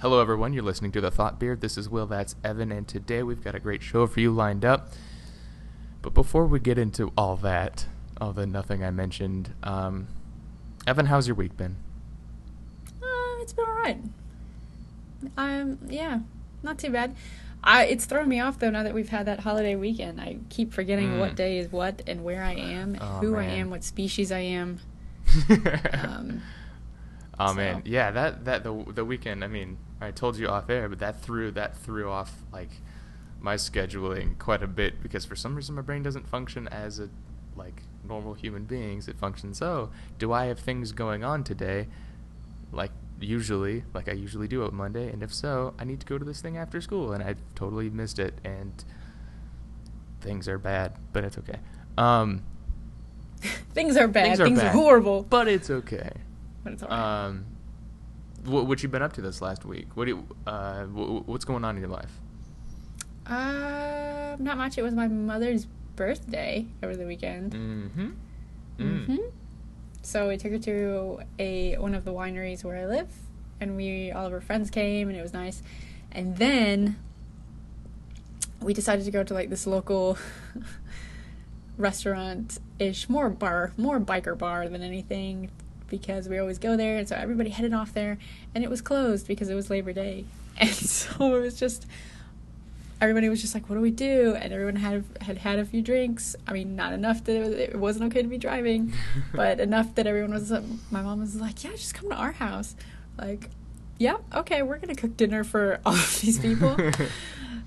Hello everyone, you're listening to The Thought Beard. This is Will, that's Evan, and today we've got a great show for you lined up. But before we get into all that, all the nothing I mentioned, Evan, how's your week been? It's been alright. Yeah, not too bad. It's thrown me off though now that we've had that holiday weekend. I keep forgetting what day is what and where I am, I am, what species I am. Man, yeah, the weekend, I mean, I told you off air, but that threw off like my scheduling quite a bit, because for some reason my brain doesn't function as a like normal human beings. It functions, oh, do I have things going on today? Like I usually do on Monday, and if so, I need to go to this thing after school, and I totally missed it, and things are bad, but it's okay. Things are bad. Things are horrible, but it's okay. But it's all right. What you been up to this last week? What's going on in your life? Not much. It was my mother's birthday over the weekend. So we took her to one of the wineries where I live, and all of her friends came, and it was nice. And then we decided to go to like this local restaurant-ish, more biker bar than anything, because we always go there, and so everybody headed off there, and it was closed because it was Labor Day, and so it was just, everybody was just like, what do we do? And everyone had a few drinks. I mean, not enough that it wasn't okay to be driving, but enough that everyone was, my mom was like, yeah, just come to our house, like, yeah, okay, we're gonna cook dinner for all of these people.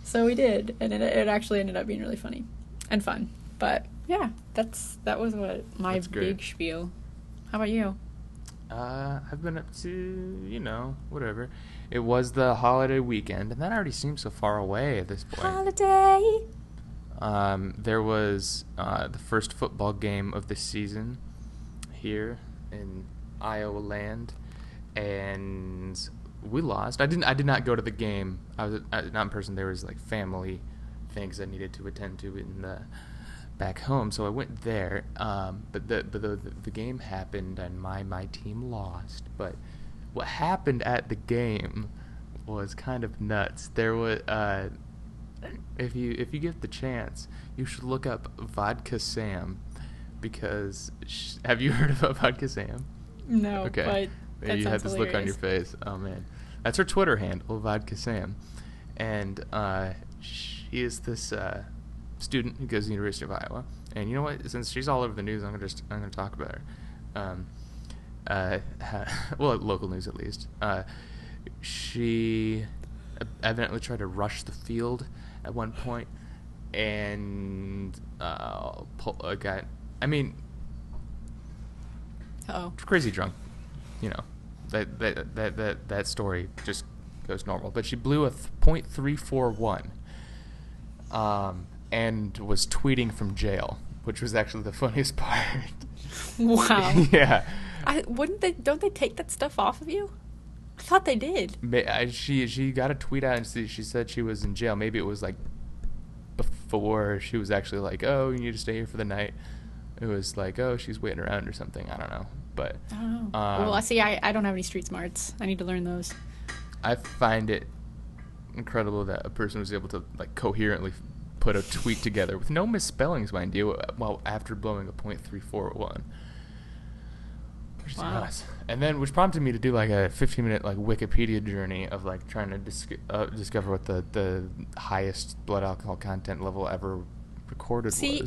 So we did, and it actually ended up being really funny and fun. But yeah, that was what my big spiel. How about you? I've been up to, whatever. It was the holiday weekend, and that already seems so far away at this point. Holiday! There was the first football game of the season here in Iowa land, and we lost. I did not go to the game. I was not in person. There was, like, family things I needed to attend to in the back home, so I went there, but the game happened, and my team lost. But what happened at the game was kind of nuts. There was, if you get the chance, you should look up Vodka Sam, because have you heard about Vodka Sam? No. Okay, but you had this hilarious look on your face. Oh man, that's her Twitter handle, Vodka Sam, and she is this student who goes to the University of Iowa, and you know what? Since she's all over the news, I'm gonna talk about her. Well, local news at least. She evidently tried to rush the field at one point, and got. I mean, crazy drunk. You know, that story just goes normal. But she blew a .341. And was tweeting from jail, which was actually the funniest part. Wow. Yeah. Don't they take that stuff off of you? I thought they did. She got a tweet out, and she said she was in jail. Maybe it was like before she was actually like, oh, you need to stay here for the night. It was like, oh, she's waiting around or something. I don't know. But I don't know. Well, see, I don't have any street smarts. I need to learn those. I find it incredible that a person was able to like coherently put a tweet together with no misspellings, mind you, well, after blowing a .341, which is nuts. And then, which prompted me to do like a 15-minute like Wikipedia journey of like trying to discover what the highest blood alcohol content level ever recorded was. See,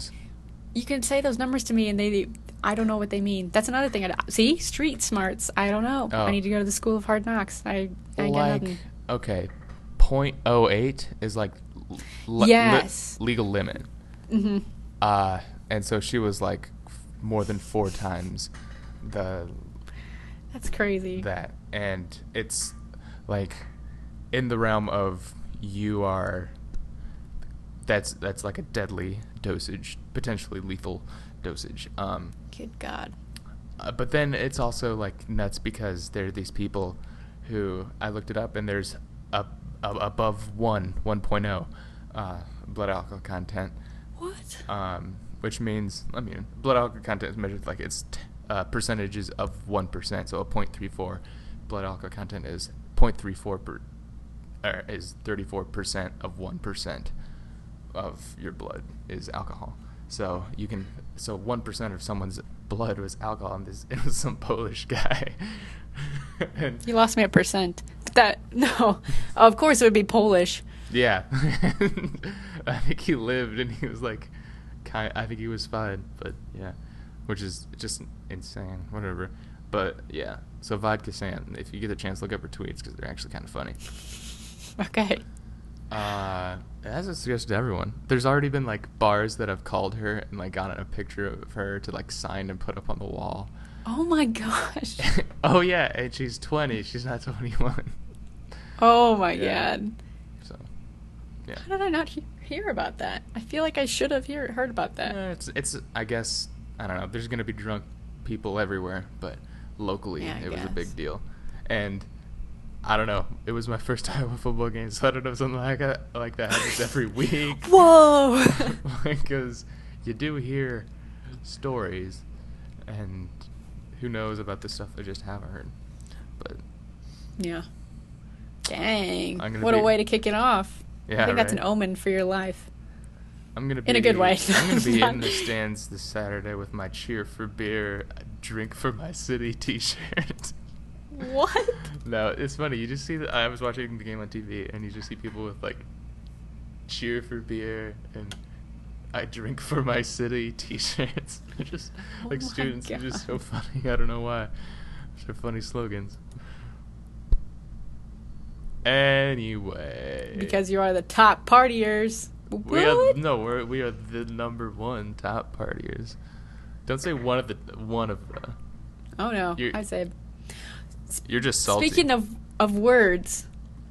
you can say those numbers to me, and I don't know what they mean. That's another thing. See, street smarts. I don't know. I need to go to the school of hard knocks. I like, get nothing. Okay, 0.08 is like. Yes. Legal limit. Mm-hmm. And so she was like more than 4 times the. That's crazy. That, and it's like in the realm of you are that's like a deadly dosage, potentially lethal dosage. Good God. But then it's also like nuts because there are these people who, I looked it up, and there's above 1.0 blood alcohol content. What? Which means, I mean, blood alcohol content is measured like it's percentages of 1%. So a 0.34 blood alcohol content is 0.34 is 34% of 1% of your blood is alcohol. So you can, so 1% of someone's blood was alcohol, and this, it was some Polish guy. And you lost me at percent. No, of course it would be Polish. Yeah. I think he lived, and he was like, I think he was fine, but yeah, which is just insane, whatever. But yeah, so Vodka Sam, if you get the chance, look up her tweets because they're actually kind of funny. Okay. As a suggestion to everyone, there's already been like bars that have called her and like gotten a picture of her to like sign and put up on the wall. Oh my gosh. Oh yeah, and she's 20. She's not 21. Oh my God. So, yeah. How did I not hear about that? I feel like I should have heard about that. Yeah, it's. I guess I don't know. There's gonna be drunk people everywhere, but locally it was a big deal, and. I don't know. It was my first Iowa football game, so I don't know if something like that happens every week. Whoa! Because you do hear stories, and who knows about the stuff I just haven't heard. But yeah. Dang. What a way to kick it off. Yeah, I think that's an omen for your life. I'm gonna be in a good way. I'm going to be in the stands this Saturday with my Cheer for Beer, Drink for My City t-shirt. What? No, it's funny. You just see that. I was watching the game on TV, and you just see people with like Cheer for Beer and I Drink for My City t-shirts. Just like students. They're just so funny. I don't know why. They're funny slogans. Anyway. Because you are the top partiers. We are the number one top partiers. Don't say one of the. Oh no. I said. You're just salty. Speaking of words,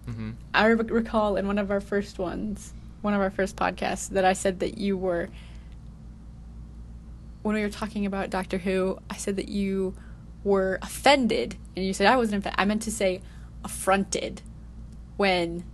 mm-hmm. I recall in one of our first podcasts, that I said that you were, when we were talking about Doctor Who, I said that you were offended, and you said I wasn't offended. I meant to say affronted when...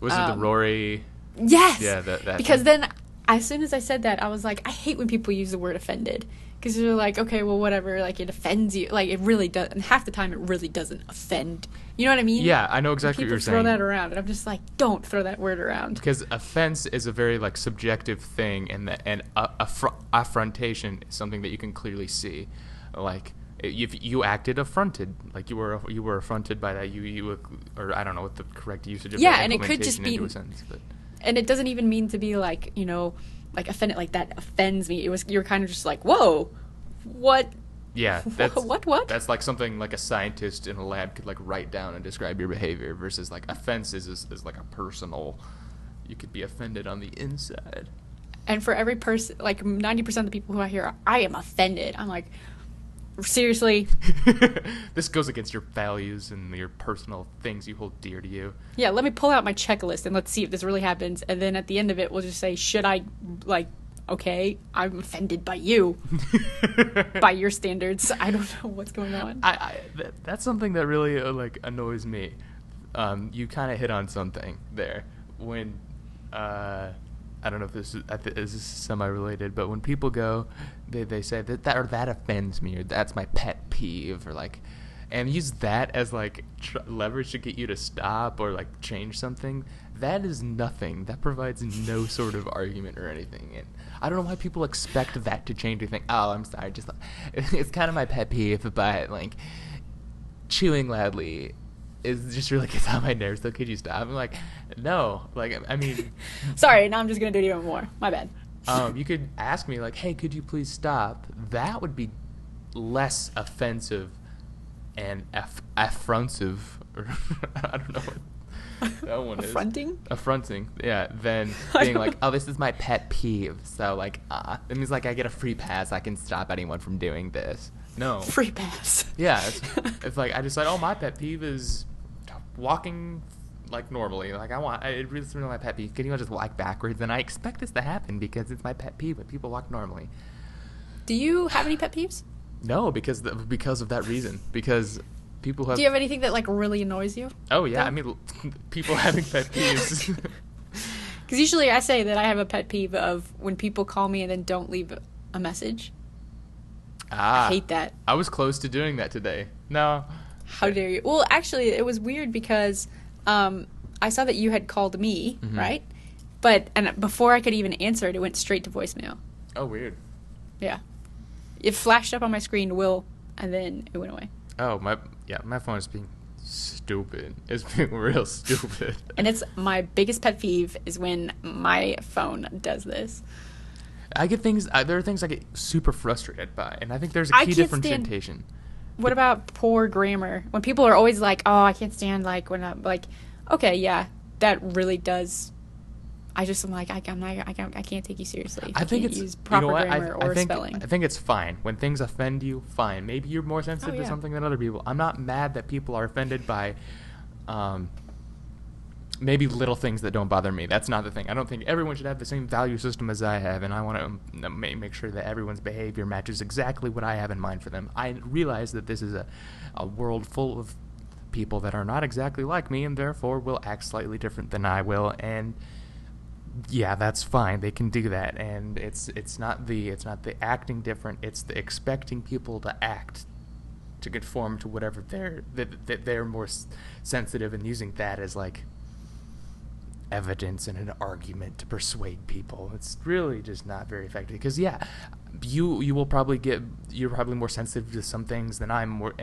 Was it the Rory? Yes! Yeah, that because thing. Then, as soon as I said that, I was like, I hate when people use the word offended. Because you're like, okay, well, whatever, like, it offends you. Like, it really does. And half the time, it really doesn't offend. You know what I mean? Yeah, I know exactly what you're saying. People throw that around, and I'm just like, don't throw that word around. Because offense is a very, like, subjective thing, and affrontation is something that you can clearly see. Like, if you acted affronted. Like, you were affronted by that. Or I don't know what the correct usage of that implementation and it could just be, into a sentence. But. And it doesn't even mean to be, like, you know... Like offended, like that offends me. It was you're kind of just like, whoa, what? Yeah, that's what? That's like something like a scientist in a lab could like write down and describe your behavior. Versus like offense is like a personal. You could be offended on the inside. And for every person, like 90% of the people who I hear, I am offended. I'm like, seriously. This goes against your values and your personal things you hold dear to you. Yeah, let me pull out my checklist and let's see if this really happens, and then at the end of it we'll just say, should I, like, okay, I'm offended by you. By your standards. I don't know what's going on. That's something that really like annoys me. You kind of hit on something there when I don't know if this is semi-related, but when people go, they say that offends me, or that's my pet peeve, or like, and use that as like leverage to get you to stop or like change something. That is nothing. That provides no sort of argument or anything. And I don't know why people expect that to change anything. Oh, I'm sorry. Just it's kind of my pet peeve, but like chewing loudly. It just really gets on my nerves. So could you stop? I'm like, no. Like, I mean... Sorry, now I'm just going to do it even more. My bad. You could ask me, like, hey, could you please stop? That would be less offensive and affrontive. I don't know what that one is. Affronting? Affronting, yeah. Than being like, oh, this is my pet peeve. So, like, it means, like, I get a free pass. I can stop anyone from doing this. No. Free pass. Yeah. It's like, I just like, oh, my pet peeve is... walking like normally. Like it's really my pet peeve. Can you just walk backwards? And I expect this to happen because it's my pet peeve, but people walk normally. Do you have any pet peeves? No, because of that reason. Because people have. Do you have anything that like really annoys you? Oh yeah, I mean, people having pet peeves. Because usually I say that I have a pet peeve of when people call me and then don't leave a message. Ah, I hate that. I was close to doing that today. No. How dare you? Well, actually, it was weird because I saw that you had called me, mm-hmm. right? And before I could even answer it, it went straight to voicemail. Oh, weird. Yeah. It flashed up on my screen, and then it went away. Oh, my phone is being stupid. It's being real stupid. And it's my biggest pet peeve is when my phone does this. I get things. There are things I get super frustrated by, and I think there's a key differentiation. What about poor grammar? When people are always like, "Oh, I can't stand like when I'm like," okay, yeah, that really does. I just am like, I can't take you seriously. I think it's use proper grammar or spelling. I think it's fine when things offend you. Fine, maybe you're more sensitive to something than other people. I'm not mad that people are offended by, maybe little things that don't bother me. That's not the thing. I don't think everyone should have the same value system as I have, and I want to make sure that everyone's behavior matches exactly what I have in mind for them. I realize that this is a world full of people that are not exactly like me and therefore will act slightly different than I will, and yeah, that's fine. They can do that, and it's not the acting different. It's the expecting people to act to conform to whatever they're more sensitive and using that as like evidence in an argument to persuade people. It's really just not very effective because you will probably get, you're probably more sensitive to some things than I'm more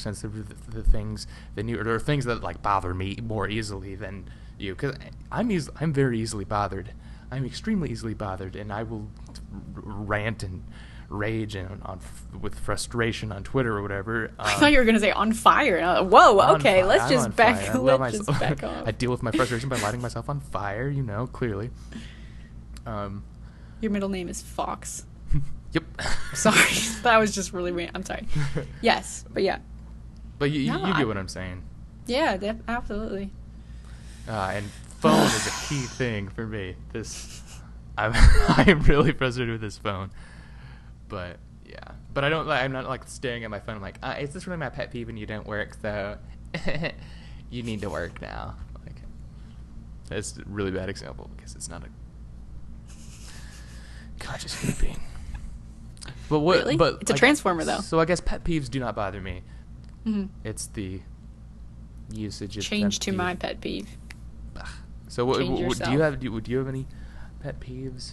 sensitive to the things than you, or there are things that like bother me more easily than you, because I'm very easily bothered. I'm extremely easily bothered, and I will rant and rage and with frustration on Twitter or whatever. I thought you were gonna say on fire. Whoa, okay, let's just back off. I deal with my frustration by lighting myself on fire, clearly. Your middle name is Fox. Yep. Sorry, that was just really weird. I'm sorry. Yes, but yeah. But you get what I'm saying. Yeah, absolutely. And phone is a key thing for me. I am really frustrated with this phone. But yeah, but I don't. I'm not like staring at my phone. I'm like, is this really my pet peeve? And you don't work, so you need to work now. Like, that's a really bad example because it's not a conscious being. But what? Really? But it's a transformer, though. So I guess pet peeves do not bother me. Mm-hmm. It's the usage of change to my pet peeve. So what do you have? Do you have any pet peeves?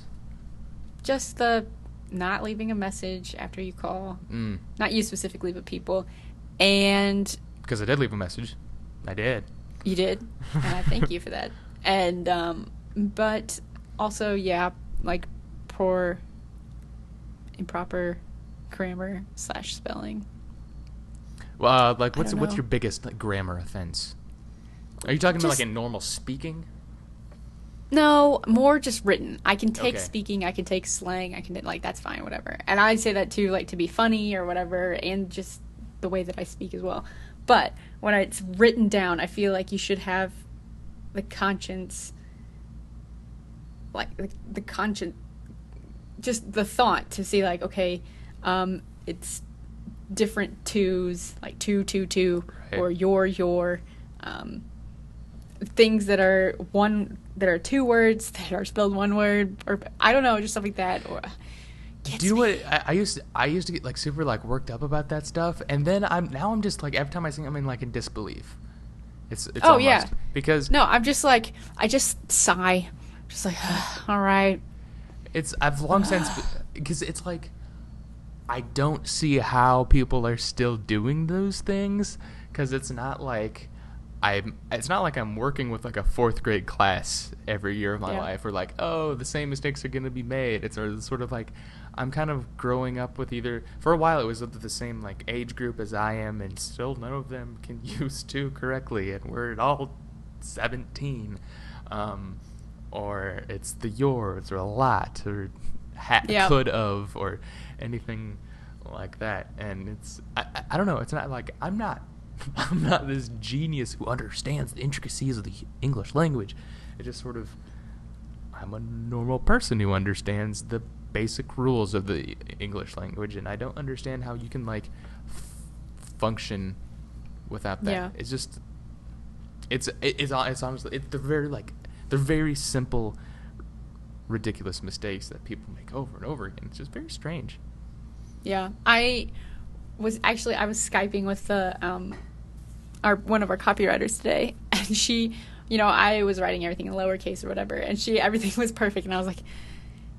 Just the. Not leaving a message after you call. Mm. Not you specifically, but people. And... because I did leave a message. I did. You did? And I thank you for that. And, but also, yeah, like, poor, improper grammar / spelling. Well, like, what's your biggest like, grammar offense? Are you talking about, like, in normal speaking? No, more just written. I can take speaking, I can take slang, I can, like, that's fine, whatever. And I say that, too, like, to be funny or whatever, and just the way that I speak as well. But when it's written down, I feel like you should have the conscience, like, the conscience, just the thought to see, like, okay, it's different twos, like, two, right. Or your, things that are two words that are spelled one word, or I don't know, just stuff like that. Or do you know what I used to get like super like worked up about that stuff, and then I'm just like every time I see I'm in like in disbelief. It's oh almost, yeah, because no, I'm just like I just sigh, just like all right. I've long since because it's like I don't see how people are still doing those things because it's not like. It's not like I'm working with like a 4th grade class every year of my life, or like, oh, the same mistakes are going to be made. It's sort of like I'm kind of growing up with either. For a while, it was the same like age group as I am, and still none of them can use 2 correctly, and we're all 17. Or it's the yours, or a lot, or could of, or anything like that. And it's I don't know. It's not like I'm not. I'm not this genius who understands the intricacies of the English language. It just sort of, I'm a normal person who understands the basic rules of the English language, and I don't understand how you can, like, function without that. Yeah. It's just, it's honestly, they're very simple, ridiculous mistakes that people make over and over again. It's just very strange. Yeah, I was Skyping with one of our copywriters today, and she, you know, I was writing everything in lowercase or whatever, and everything was perfect, and I was like,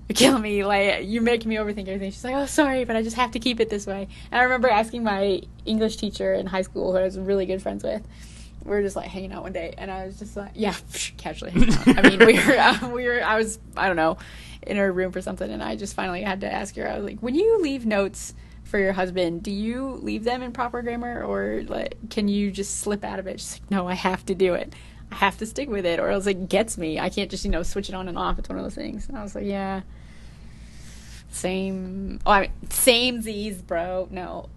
"You're killing me! Like, you make me overthink everything." She's like, "Oh, sorry, but I just have to keep it this way." And I remember asking my English teacher in high school, who I was really good friends with. We were just like hanging out one day, and I was just like, "Yeah, casually hanging out." I mean, I don't know, in her room for something, and I just finally had to ask her. I was like, "When you leave notes for your husband, do you leave them in proper grammar, or like can you just slip out of it?" She's like, "No, I have to do it. I have to stick with it, or else it gets me. I can't just, you know, switch it on and off. It's one of those things." And I was like, "Yeah, same. Oh, I mean, same these, bro. No,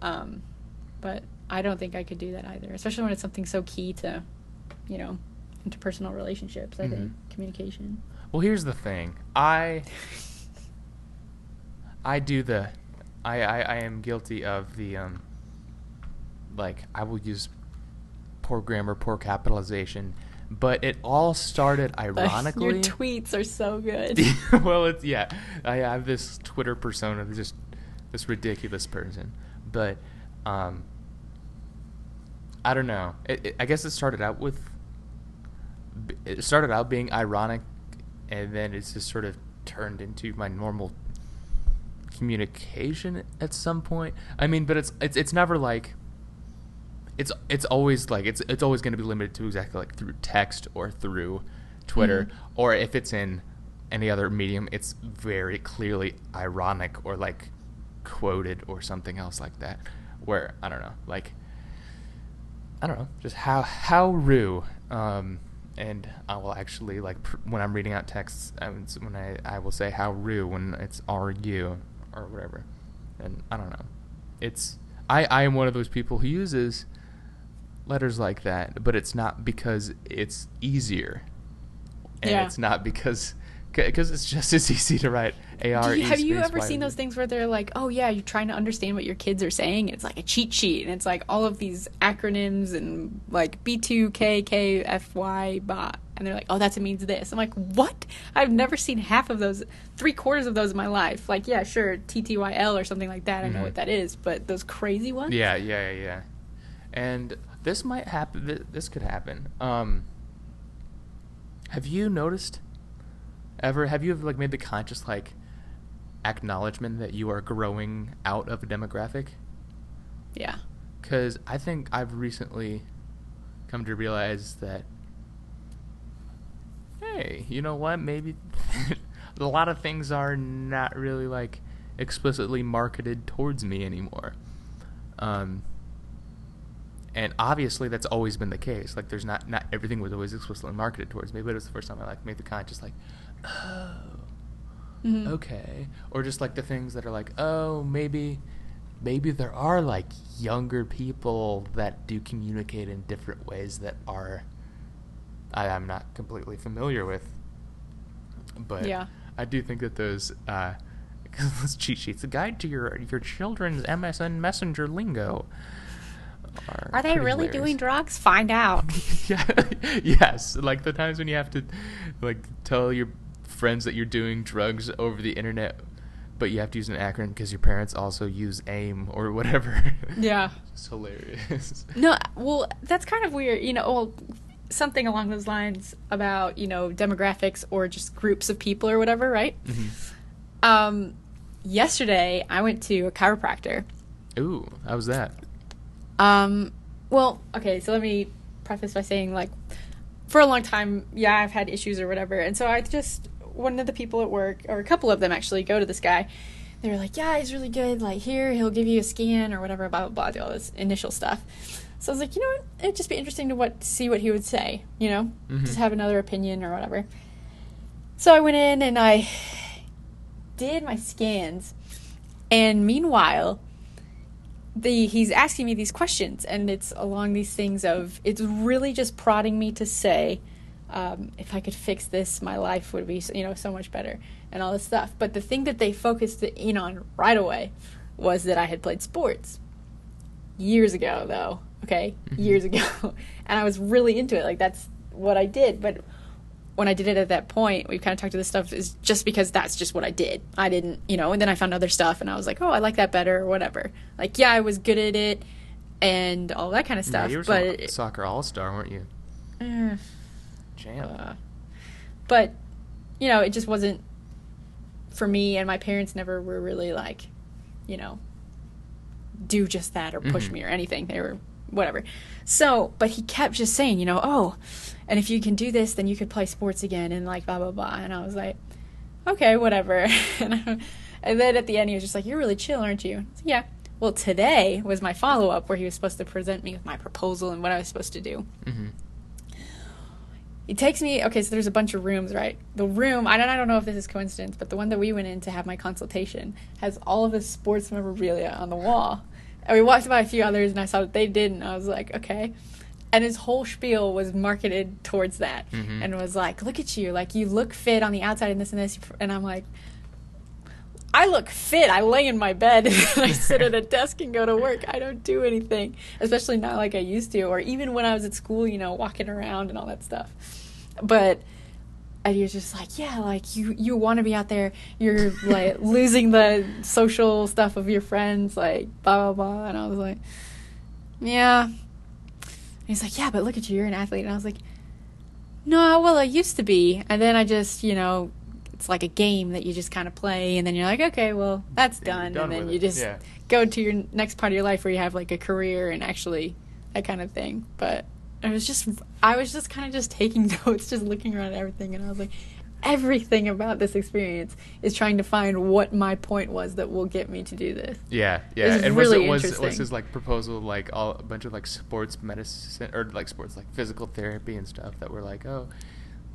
but I don't think I could do that either, especially when it's something so key to, you know, interpersonal relationships. I think communication." Well, here's the thing. I am guilty of the, I will use poor grammar, poor capitalization, but it all started ironically. Your tweets are so good. Well, it's, yeah, I have this Twitter persona, just this ridiculous person, but I don't know. I guess it started out being ironic, and then it's just sort of turned into my normal communication at some point. I mean, but it's never like it's always like it's always going to be limited to exactly like through text or through Twitter, or if it's in any other medium, it's very clearly ironic or like quoted or something else like that, where I don't know just how rude. And I will actually, like, when I'm reading out texts, I will say how rude when it's RU or whatever. And I don't know. It's I am one of those people who uses letters like that, but it's not because it's easier. And it's not because it's just as easy to write AR. Have you ever seen those things where they're like, oh, yeah, you're trying to understand what your kids are saying? It's like a cheat sheet, and it's like all of these acronyms and like B2KKFY, and they're like, oh, that means this. I'm like, what? I've never seen half of those, 3/4 of those in my life. Like, yeah, sure, TTYL or something like that. I know what that is, but those crazy ones? Yeah. And this might happen. This could happen. Have you noticed... Have you made the conscious acknowledgement that you are growing out of a demographic? Yeah. Because I think I've recently come to realize that, hey, you know what? Maybe a lot of things are not really explicitly marketed towards me anymore. And obviously that's always been the case. Like, there's not everything was always explicitly marketed towards me, but it was the first time I made the conscious oh, okay. Or just the things that are oh, maybe there are younger people that do communicate in different ways that are I'm not completely familiar with. But yeah. I do think that those cheat sheets, a guide to your children's MSN Messenger lingo. Are they really doing drugs? Find out. Yeah. Yes. The times when you have to tell your friends that you're doing drugs over the internet, but you have to use an acronym because your parents also use AIM or whatever. Yeah. It's hilarious. No, well, that's kind of weird. You know, well, something along those lines about, you know, demographics or just groups of people or whatever, right? Mm-hmm. Yesterday, I went to a chiropractor. Ooh, how was that? Well, okay, so let me preface by saying, for a long time, yeah, I've had issues or whatever, and so one of the people at work, or a couple of them actually, go to this guy, they were like, yeah, he's really good, here, he'll give you a scan or whatever, blah, blah, blah, all this initial stuff, so I was like, you know what, it'd just be interesting to see what he would say, you know, just have another opinion or whatever, so I went in and I did my scans, and meanwhile... he's asking me these questions, and it's along these things of, it's really just prodding me to say, if I could fix this, my life would be, so much better, and all this stuff. But the thing that they focused in on right away was that I had played sports years ago, though. Okay, years ago. And I was really into it. Like, that's what I did. But when I did it at that point, we kind of talked to this stuff, is just because that's just what I did. I didn't, and then I found other stuff, and I was like, oh, I like that better, or whatever. Like, yeah, I was good at it, and all that kind of stuff. Yeah, you were a soccer all-star, weren't you? But it just wasn't for me, and my parents never were really like, do just that or push me or anything. They were whatever. So, but he kept just saying, oh, and if you can do this, then you could play sports again, and like blah blah blah. And I was like, okay, whatever. And then at the end, he was just like, you're really chill, aren't you? So, yeah. Well, today was my follow up where he was supposed to present me with my proposal and what I was supposed to do. It takes me, okay, so there's a bunch of rooms, right? The room, I don't know if this is coincidence, but the one that we went in to have my consultation has all of the sports memorabilia on the wall. And we walked by a few others, and I saw that they didn't. I was like, okay. And his whole spiel was marketed towards that, and was like, look at you. Like, you look fit on the outside and this and this. And I'm like, I look fit. I lay in my bed and I sit at a desk and go to work. I don't do anything, especially not like I used to, or even when I was at school, walking around and all that stuff. But he was just like, yeah, like you want to be out there. You're like losing the social stuff of your friends, like blah, blah, blah. And I was like, yeah. And he's like, yeah, but look at you. You're an athlete. And I was like, no, well, I used to be. And then I just, it's like a game that you just kind of play, and then you're like, okay, well, that's done. And then you just go to your next part of your life where you have like a career and actually that kind of thing. But I was just kind of just taking notes, just looking around at everything. And I was like, everything about this experience is trying to find what my point was that will get me to do this. Yeah. Yeah. And really was his like proposal, like all a bunch of like sports medicine or like sports, like physical therapy and stuff that were like, oh,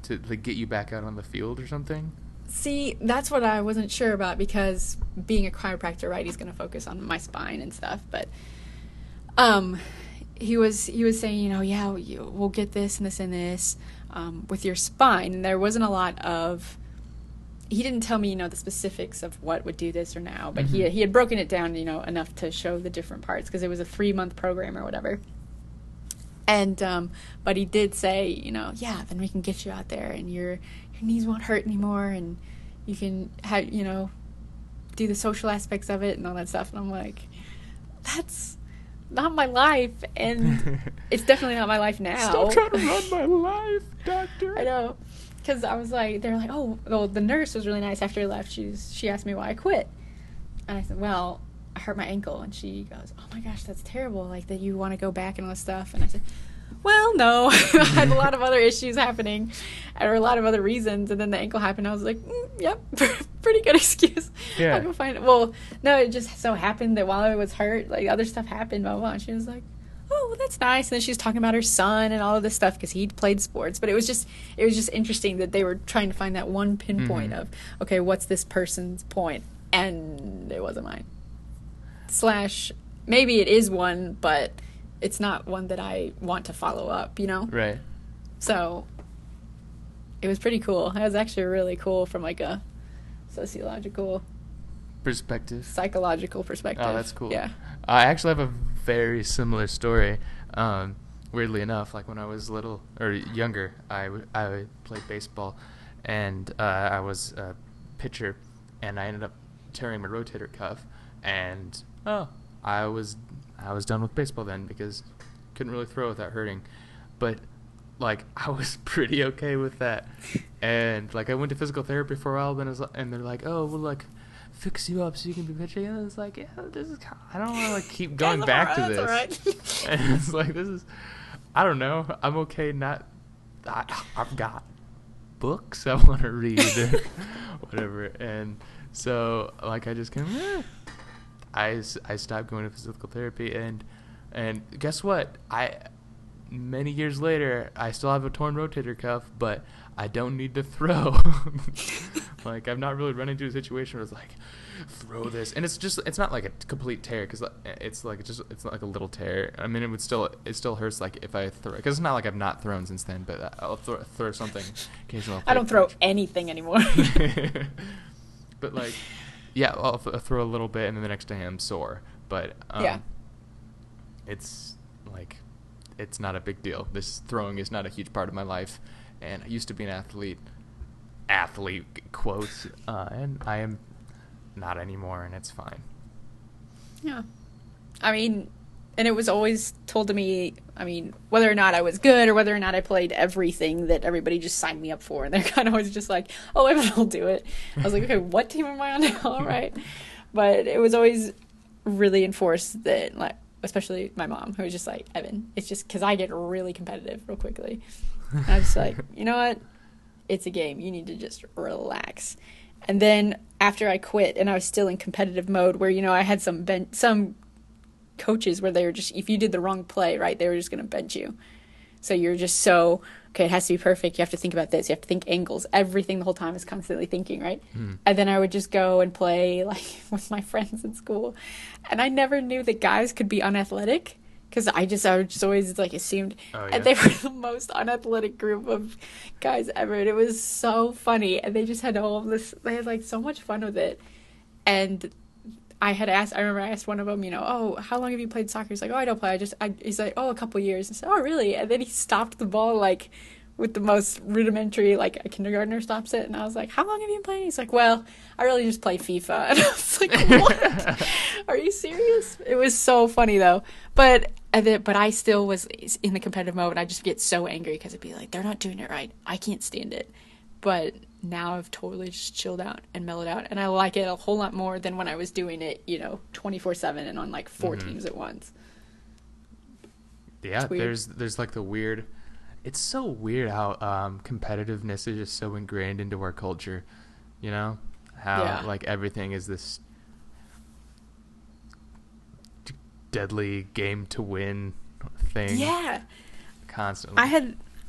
to like get you back out on the field or something? See, that's what I wasn't sure about, because being a chiropractor, right, he's going to focus on my spine and stuff. But he was saying, yeah, we'll get this and this and this with your spine. And there wasn't a lot of – he didn't tell me, the specifics of what would do this or now. But he had broken it down, enough to show the different parts, because it was a 3-month program or whatever. And but he did say, yeah, then we can get you out there, and your knees won't hurt anymore, and you can have, do the social aspects of it and all that stuff. And I'm like, that's not my life, and it's definitely not my life now. Stop trying to run my life, doctor. I know, because I was like, they're like, oh, well, the nurse was really nice after I left. She asked me why I quit, and I said, well, I hurt my ankle. And she goes, oh my gosh, that's terrible, like that you want to go back and all this stuff. And I said, well, no, I had a lot of other issues happening, or a lot of other reasons, and then the ankle happened. I was like, yep, pretty good excuse. Yeah. I can find it. Well, no, it just so happened that while I was hurt, like other stuff happened, blah, blah. And she was like, oh, well, that's nice. And then she was talking about her son and all of this stuff, because he'd played sports. But it was just interesting that they were trying to find that one pinpoint of, okay, what's this person's point? And it wasn't mine. Slash, maybe it is one, but it's not one that I want to follow up, Right. So it was pretty cool. It was actually really cool from like a sociological perspective. Psychological perspective. Oh, that's cool. Yeah. I actually have a very similar story. Weirdly enough, like when I was little or younger, I played baseball, and I was a pitcher, and I ended up tearing my rotator cuff, and I was done with baseball then, because couldn't really throw without hurting. But like I was pretty okay with that, and like I went to physical therapy for a while, and they're like, oh, we'll like fix you up so you can be pitching. And it's like, yeah, this is kind of, I don't want to like keep going back to this. All right. And it's like, this is, I don't know, I'm okay. Not, I've got books I want to read, or whatever. And so like I just kind of. I stopped going to physical therapy, and guess what? I many years later, I still have a torn rotator cuff, but I don't need to throw. Like, I've not really run into a situation where it's like, throw this. And it's just, it's not like a complete tear, because it's like, just, it's not like a little tear. I mean, it still hurts, like, if I throw, because it's not like I've not thrown since then, but I'll throw something occasionally. I don't throw anything anymore. But, like, yeah, I'll throw a little bit, and then the next day I'm sore. But, yeah. It's, like, it's not a big deal. This throwing is not a huge part of my life. And I used to be an athlete quotes, and I am not anymore, and it's fine. Yeah. I mean, and it was always told to me, I mean, whether or not I was good or whether or not I played everything that everybody just signed me up for. And they're kind of always just like, oh, everyone will do it. I was like, okay, what team am I on now? All right. But it was always really enforced that, like, especially my mom, who was just like, Evan, it's just because I get really competitive real quickly. And I was like, you know what? It's a game. You need to just relax. And then after I quit and I was still in competitive mode where, you know, I had some coaches where they were just, if you did the wrong play, right, they were just going to bench you. So you're just so, okay, it has to be perfect. You have to think about this. You have to think angles. Everything the whole time is constantly thinking, right? Mm. And then I would just go and play, like, with my friends in school. And I never knew that guys could be unathletic because I would just always, like, assumed. Oh, yeah. And they were the most unathletic group of guys ever. And it was so funny. And they just had all of this. They had, like, so much fun with it. And I remember I asked one of them, you know, oh, how long have you played soccer? He's like, oh, I don't play. He's like, oh, a couple years. I said, oh, really? And then he stopped the ball, like, with the most rudimentary, like, a kindergartner stops it. And I was like, how long have you been playing? He's like, well, I really just play FIFA. And I was like, what? Are you serious? It was so funny, though. But I still was in the competitive mode. And I just get so angry because it'd be like, they're not doing it right. I can't stand it. But now I've totally just chilled out and mellowed out, and I like it a whole lot more than when I was doing it, you know, 24/7 and on like four teams at once. Yeah, there's like the weird. It's so weird how competitiveness is just so ingrained into our culture, you know, how like everything is this deadly game to win thing. Yeah, constantly. I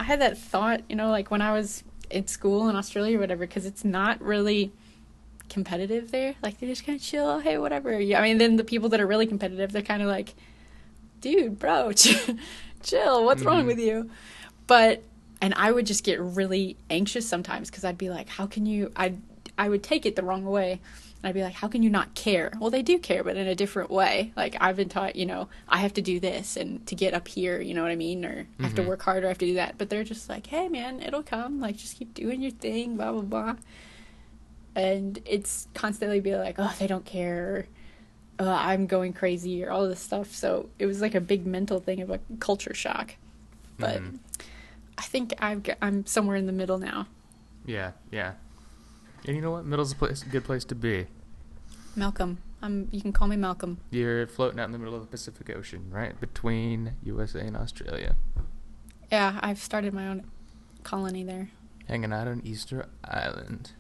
had that thought, you know, like when I was in school in Australia or whatever, because it's not really competitive there. Like, they just kind of chill, hey, whatever. Yeah, I mean, then the people that are really competitive, they're kind of like, dude, bro, chill, what's wrong with you? But, and I would just get really anxious sometimes because I'd be like, how can you, I would take it the wrong way. And I'd be like, how can you not care? Well, they do care, but in a different way. Like, I've been taught, you know, I have to do this and to get up here, you know what I mean? Or I have to work harder, I have to do that. But they're just like, hey, man, it'll come. Like, just keep doing your thing, blah, blah, blah. And it's constantly be like, oh, they don't care. Or, oh, I'm going crazy or all this stuff. So it was like a big mental thing of like culture shock. But I think I'm somewhere in the middle now. Yeah, yeah. And you know what? Middle's a good place to be. Malcolm. You can call me Malcolm. You're floating out in the middle of the Pacific Ocean, right? Between USA and Australia. Yeah, I've started my own colony there. Hanging out on Easter Island.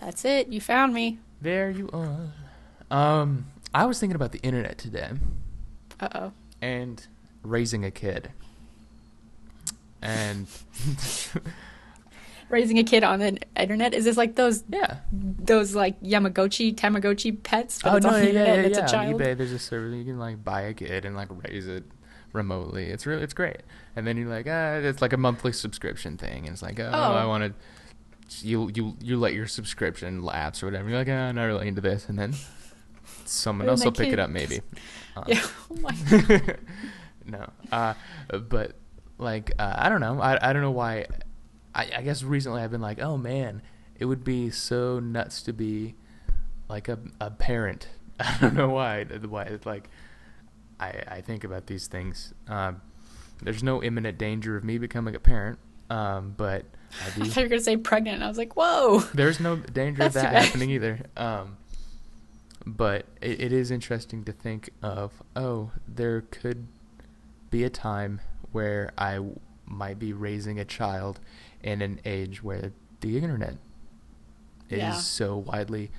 That's it. You found me. There you are. I was thinking about the internet today. Uh-oh. And raising a kid. And... Raising a kid on the internet? Is this like those like Tamagotchi pets? But oh, it's no, on the internet. It's a child. On eBay, there's a service you can like buy a kid and like raise it remotely. It's great. And then you're like, it's like a monthly subscription thing. And it's like, oh. I want to, you let your subscription lapse or whatever. You're like, I'm not really into this. And then someone else will pick it up maybe. Yeah. Oh my God. No. But like, I don't know. I don't know why. I guess recently I've been like, oh, man, it would be so nuts to be, like, a parent. I don't know why. It's like, I think about these things. There's no imminent danger of me becoming a parent, but I do. I thought you were going to say pregnant, and I was like, whoa. There's no danger of that happening either. But it is interesting to think of, oh, there could be a time where I might be raising a child in an age where the internet is so widely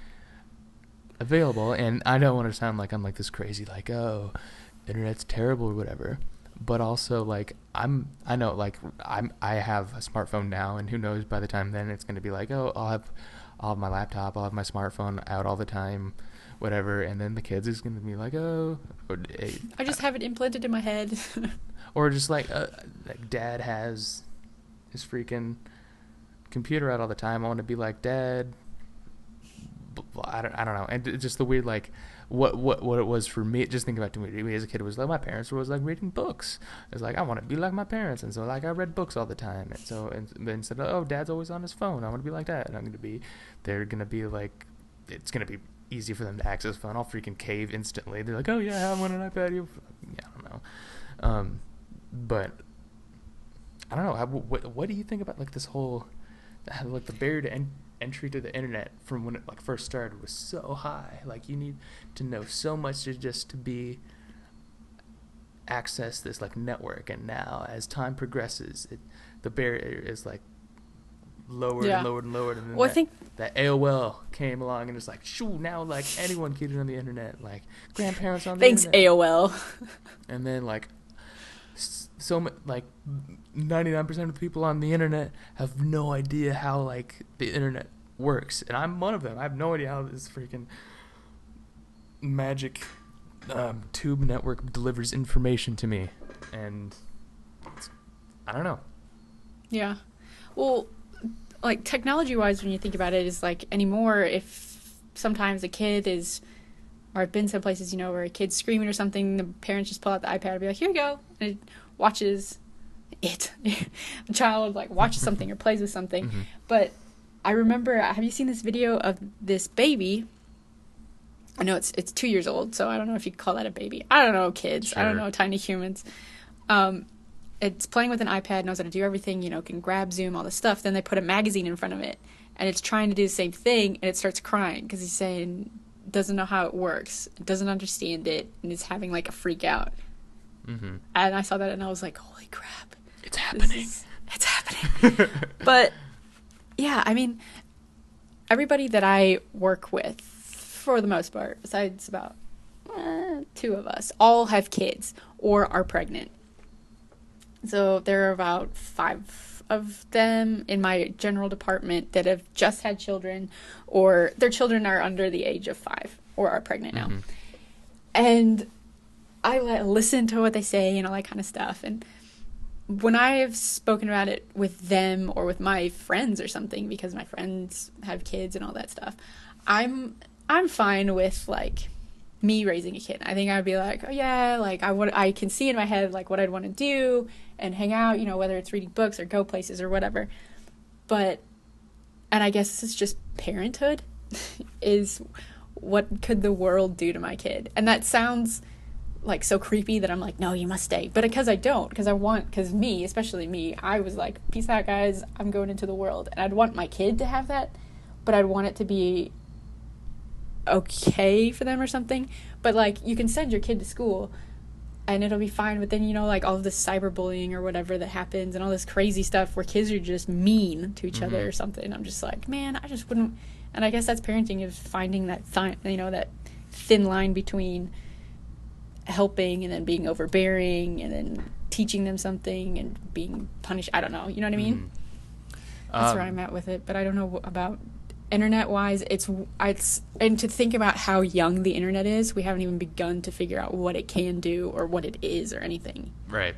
available. And I don't want to sound like I'm like this crazy, like, oh, internet's terrible or whatever. But also, like, I have a smartphone now, and who knows, by the time then it's going to be like, oh, I'll have my laptop, I'll have my smartphone out all the time, whatever. And then the kids is going to be like, oh, I just have it implanted in my head. Or just like dad has his freaking computer out all the time. I want to be like, dad, I don't know. And just the weird, like, what it was for me, just think about me as a kid, it was like my parents was like reading books. It's like, I want to be like my parents, and so like I read books all the time. And so and instead of, oh, dad's always on his phone, I want to be like that. And they're going to be like, it's going to be easy for them to access phone. I'll freaking cave instantly. They're like, oh yeah, I want an iPad. Yeah, I don't know. But I don't know. What do you think about like this whole, like the barrier to entry to the internet from when it like first started was so high? Like you need to know so much to be access this like network. And now as time progresses, the barrier is like lowered and lowered and lowered. And then I think that AOL came along and it's like, shoo, now like anyone can get on the internet, like grandparents on the internet. Thanks, AOL. And then like so like 99% of the people on the internet have no idea how like the internet works, and I'm one of them. I have no idea how this freaking magic tube network delivers information to me, and I don't know. Yeah, well, like technology-wise, when you think about it, is like anymore. If sometimes a kid is. Or I've been to places, you know, where a kid's screaming or something, the parents just pull out the iPad and be like, here you go. And it watches it. The child, like, watches something or plays with something. Mm-hmm. But I remember, have you seen this video of this baby? I know it's 2 years old, so I don't know if you call that a baby. I don't know, kids. Sure. I don't know, tiny humans. It's playing with an iPad, knows how to do everything, you know, can grab, zoom, all this stuff. Then they put a magazine in front of it, and it's trying to do the same thing, and it starts crying because he's saying... doesn't know how it works, doesn't understand it, and is having like a freak out. Mm-hmm. And I saw that and I was like, holy crap, it's happening. It's happening. But yeah, I mean, everybody that I work with, for the most part, besides about two of us, all have kids or are pregnant. So there are about 5 of them in my general department that have just had children, or their children are under the age of 5 or are pregnant now. Mm-hmm. And I listen to what they say and all that kind of stuff. And when I have spoken about it with them or with my friends or something, because my friends have kids and all that stuff, I'm fine with like me raising a kid. I think I'd be like, oh yeah, like I can see in my head like what I'd want to do and hang out, you know, whether it's reading books or go places or whatever. But, and I guess this is just parenthood, is what could the world do to my kid? And that sounds like so creepy that I'm like, no, you must stay. But because I don't, because me, especially me, I was like, peace out guys, I'm going into the world. And I'd want my kid to have that, but I'd want it to be okay for them or something. But like, you can send your kid to school and it'll be fine, but then, you know, like all of this cyberbullying or whatever that happens and all this crazy stuff where kids are just mean to each mm-hmm. other or something. I'm just like, man, I just wouldn't. And I guess that's parenting, is finding that that thin line between helping and then being overbearing and then teaching them something and being punished. I don't know, you know what I mean? That's where I'm at with it. But I don't know about internet wise, it's and to think about how young the internet is, we haven't even begun to figure out what it can do or what it is or anything. Right.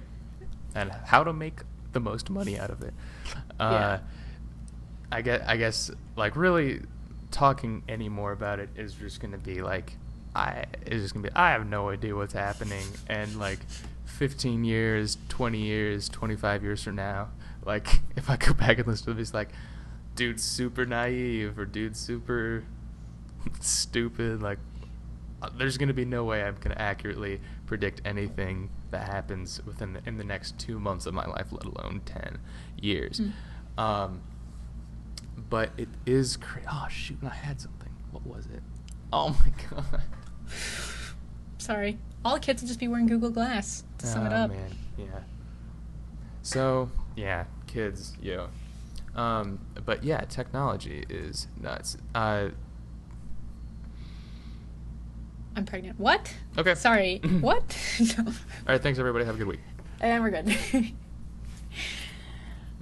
And how to make the most money out of it. I guess like really talking any more about it is just going to be like, I have no idea what's happening. And like 15 years, 20 years, 25 years from now, like if I go back and listen to this, like, dude's super naive or dude's super stupid, like there's gonna be no way I'm gonna accurately predict anything that happens in the next 2 months of my life, let alone 10 years. But it is oh shoot, I had something. What was it? Oh my god. Sorry, all the kids will just be wearing Google Glass to sum it up. Man. Yeah, so yeah, kids, yo. But yeah, technology is nuts. I'm pregnant. What? Okay. Sorry. What? No. All right. Thanks, everybody. Have a good week. And we're good.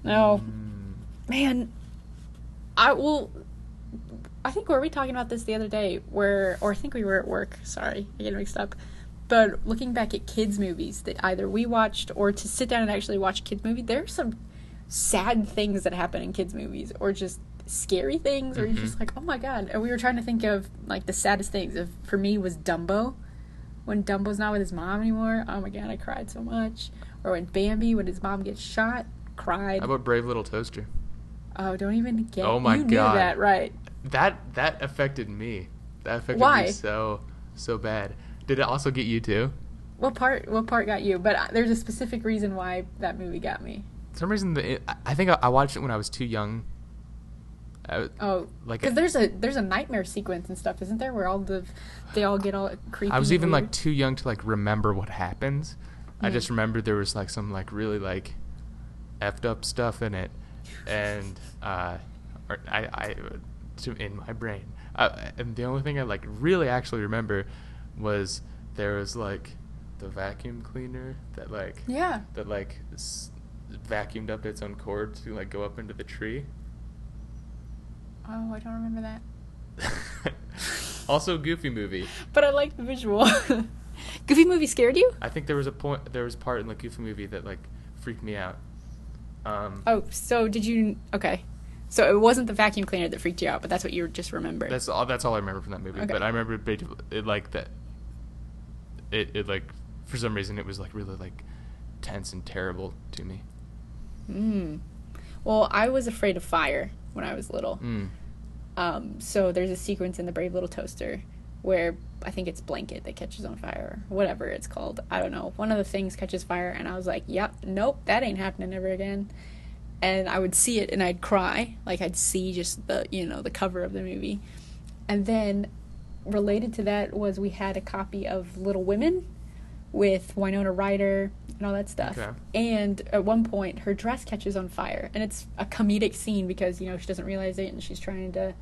No. Man. I think were we talking about this the other day or I think we were at work. Sorry, I get mixed up. But looking back at kids' movies that either we watched or to sit down and actually watch a kids' movie, there are some sad things that happen in kids' movies or just scary things or you're just like, oh my God. And we were trying to think of like the saddest things. For me was Dumbo. When Dumbo's not with his mom anymore, oh my God, I cried so much. Or when Bambi, when his mom gets shot, cried. How about Brave Little Toaster? Oh, don't even get it. Oh my God. You knew that, right? That affected me. That affected me so bad. Did it also get you too? What part got you? But there's a specific reason why that movie got me. For some reason, I think I watched it when I was too young. Because there's a nightmare sequence and stuff, isn't there? Where they all get all creepy. I was even like too young to like remember what happens. Mm-hmm. I just remember there was like some like really like effed up stuff in it, and in my brain. And the only thing I like really actually remember was there was like the vacuum cleaner that like vacuumed up its own cord to like go up into the tree. Oh, I don't remember that. Also, Goofy Movie. But I like the visual. Goofy Movie scared you? I think there was a part in the Goofy Movie that like freaked me out. So it wasn't the vacuum cleaner that freaked you out, but that's what you just remembered. That's all I remember from that movie. Okay. But I remember it like that. It like for some reason it was like really like tense and terrible to me. Well, I was afraid of fire when I was little. So there's a sequence in The Brave Little Toaster where I think it's Blanket that catches on fire, or whatever it's called. I don't know. One of the things catches fire, and I was like, "Yep, nope, that ain't happening ever again." And I would see it, and I'd cry. Like, I'd see just the, the cover of the movie. And then, related to that was we had a copy of Little Women with Winona Ryder and all that stuff. Okay. And at one point, her dress catches on fire. And it's a comedic scene because, she doesn't realize it, and she's trying to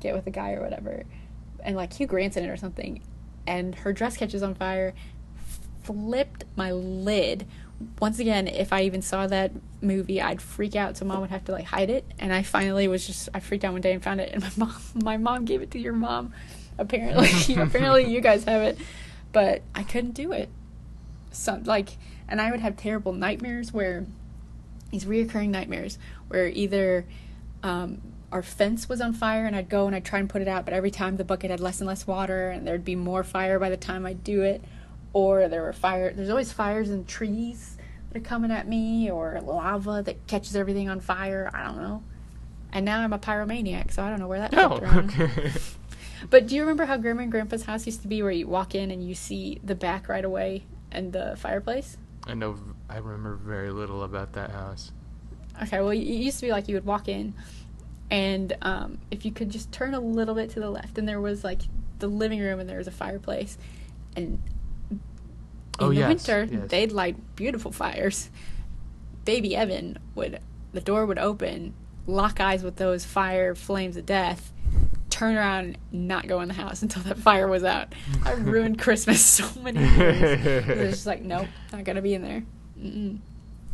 get with a guy or whatever. And, like, Hugh Grant's in it or something. And her dress catches on fire. Flipped my lid. Once again, if I even saw that movie, I'd freak out, so Mom would have to, like, hide it. And I finally I freaked out one day and found it, and my mom gave it to your mom, apparently. Apparently you guys have it. But I couldn't do it. So, and I would have terrible nightmares these reoccurring nightmares, where either our fence was on fire, and I'd go and I'd try and put it out, but every time the bucket had less and less water, and there'd be more fire by the time I'd do it. Or there's always fires in trees that are coming at me, or lava that catches everything on fire. I don't know. And now I'm a pyromaniac, so I don't know where that popped around. Okay. But do you remember how Grandma and Grandpa's house used to be, where you walk in and you see the back right away and the fireplace? I remember very little about that house. Okay, well, it used to be like you would walk in, and if you could just turn a little bit to the left, and there was like the living room and there was a fireplace, and In the winter, they'd light beautiful fires. Baby Evan the door would open, lock eyes with those fire flames of death, turn around, and not go in the house until that fire was out. I ruined Christmas so many years. It was just like, nope, not gonna be in there. Mm-mm.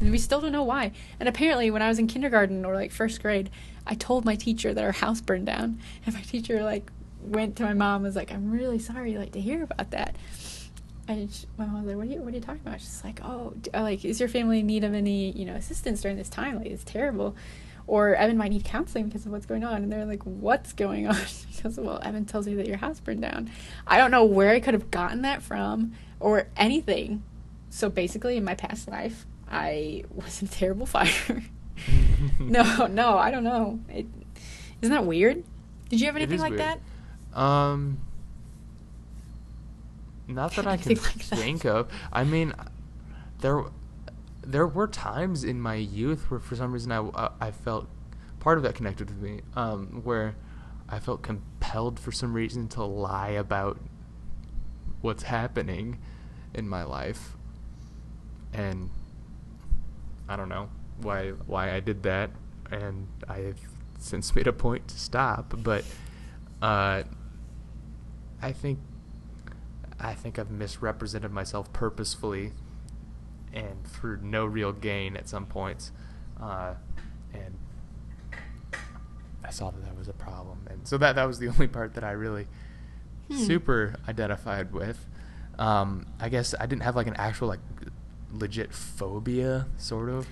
And we still don't know why. And apparently, when I was in kindergarten or like first grade, I told my teacher that our house burned down, and my teacher like went to my mom and was like, "I'm really sorry, to hear about that." My mom was like, what are you talking about? She's like, oh, is your family in need of any, assistance during this time? Like, it's terrible. Or Evan might need counseling because of what's going on. And they're like, what's going on? Because, well, Evan tells you that your house burned down. I don't know where I could have gotten that from or anything. So basically, in my past life, I was in terrible fire. No, I don't know. Isn't that weird? Did you have anything like weird. That? Not that I can think of. I mean, there were times in my youth where, for some reason, I felt part of that connected with me, where I felt compelled for some reason to lie about what's happening in my life, and I don't know why I did that, and I have since made a point to stop. But I think I've misrepresented myself purposefully and through no real gain at some points. And I saw that that was a problem. And so that was the only part that I really super identified with. I guess I didn't have like an actual like legit phobia, sort of,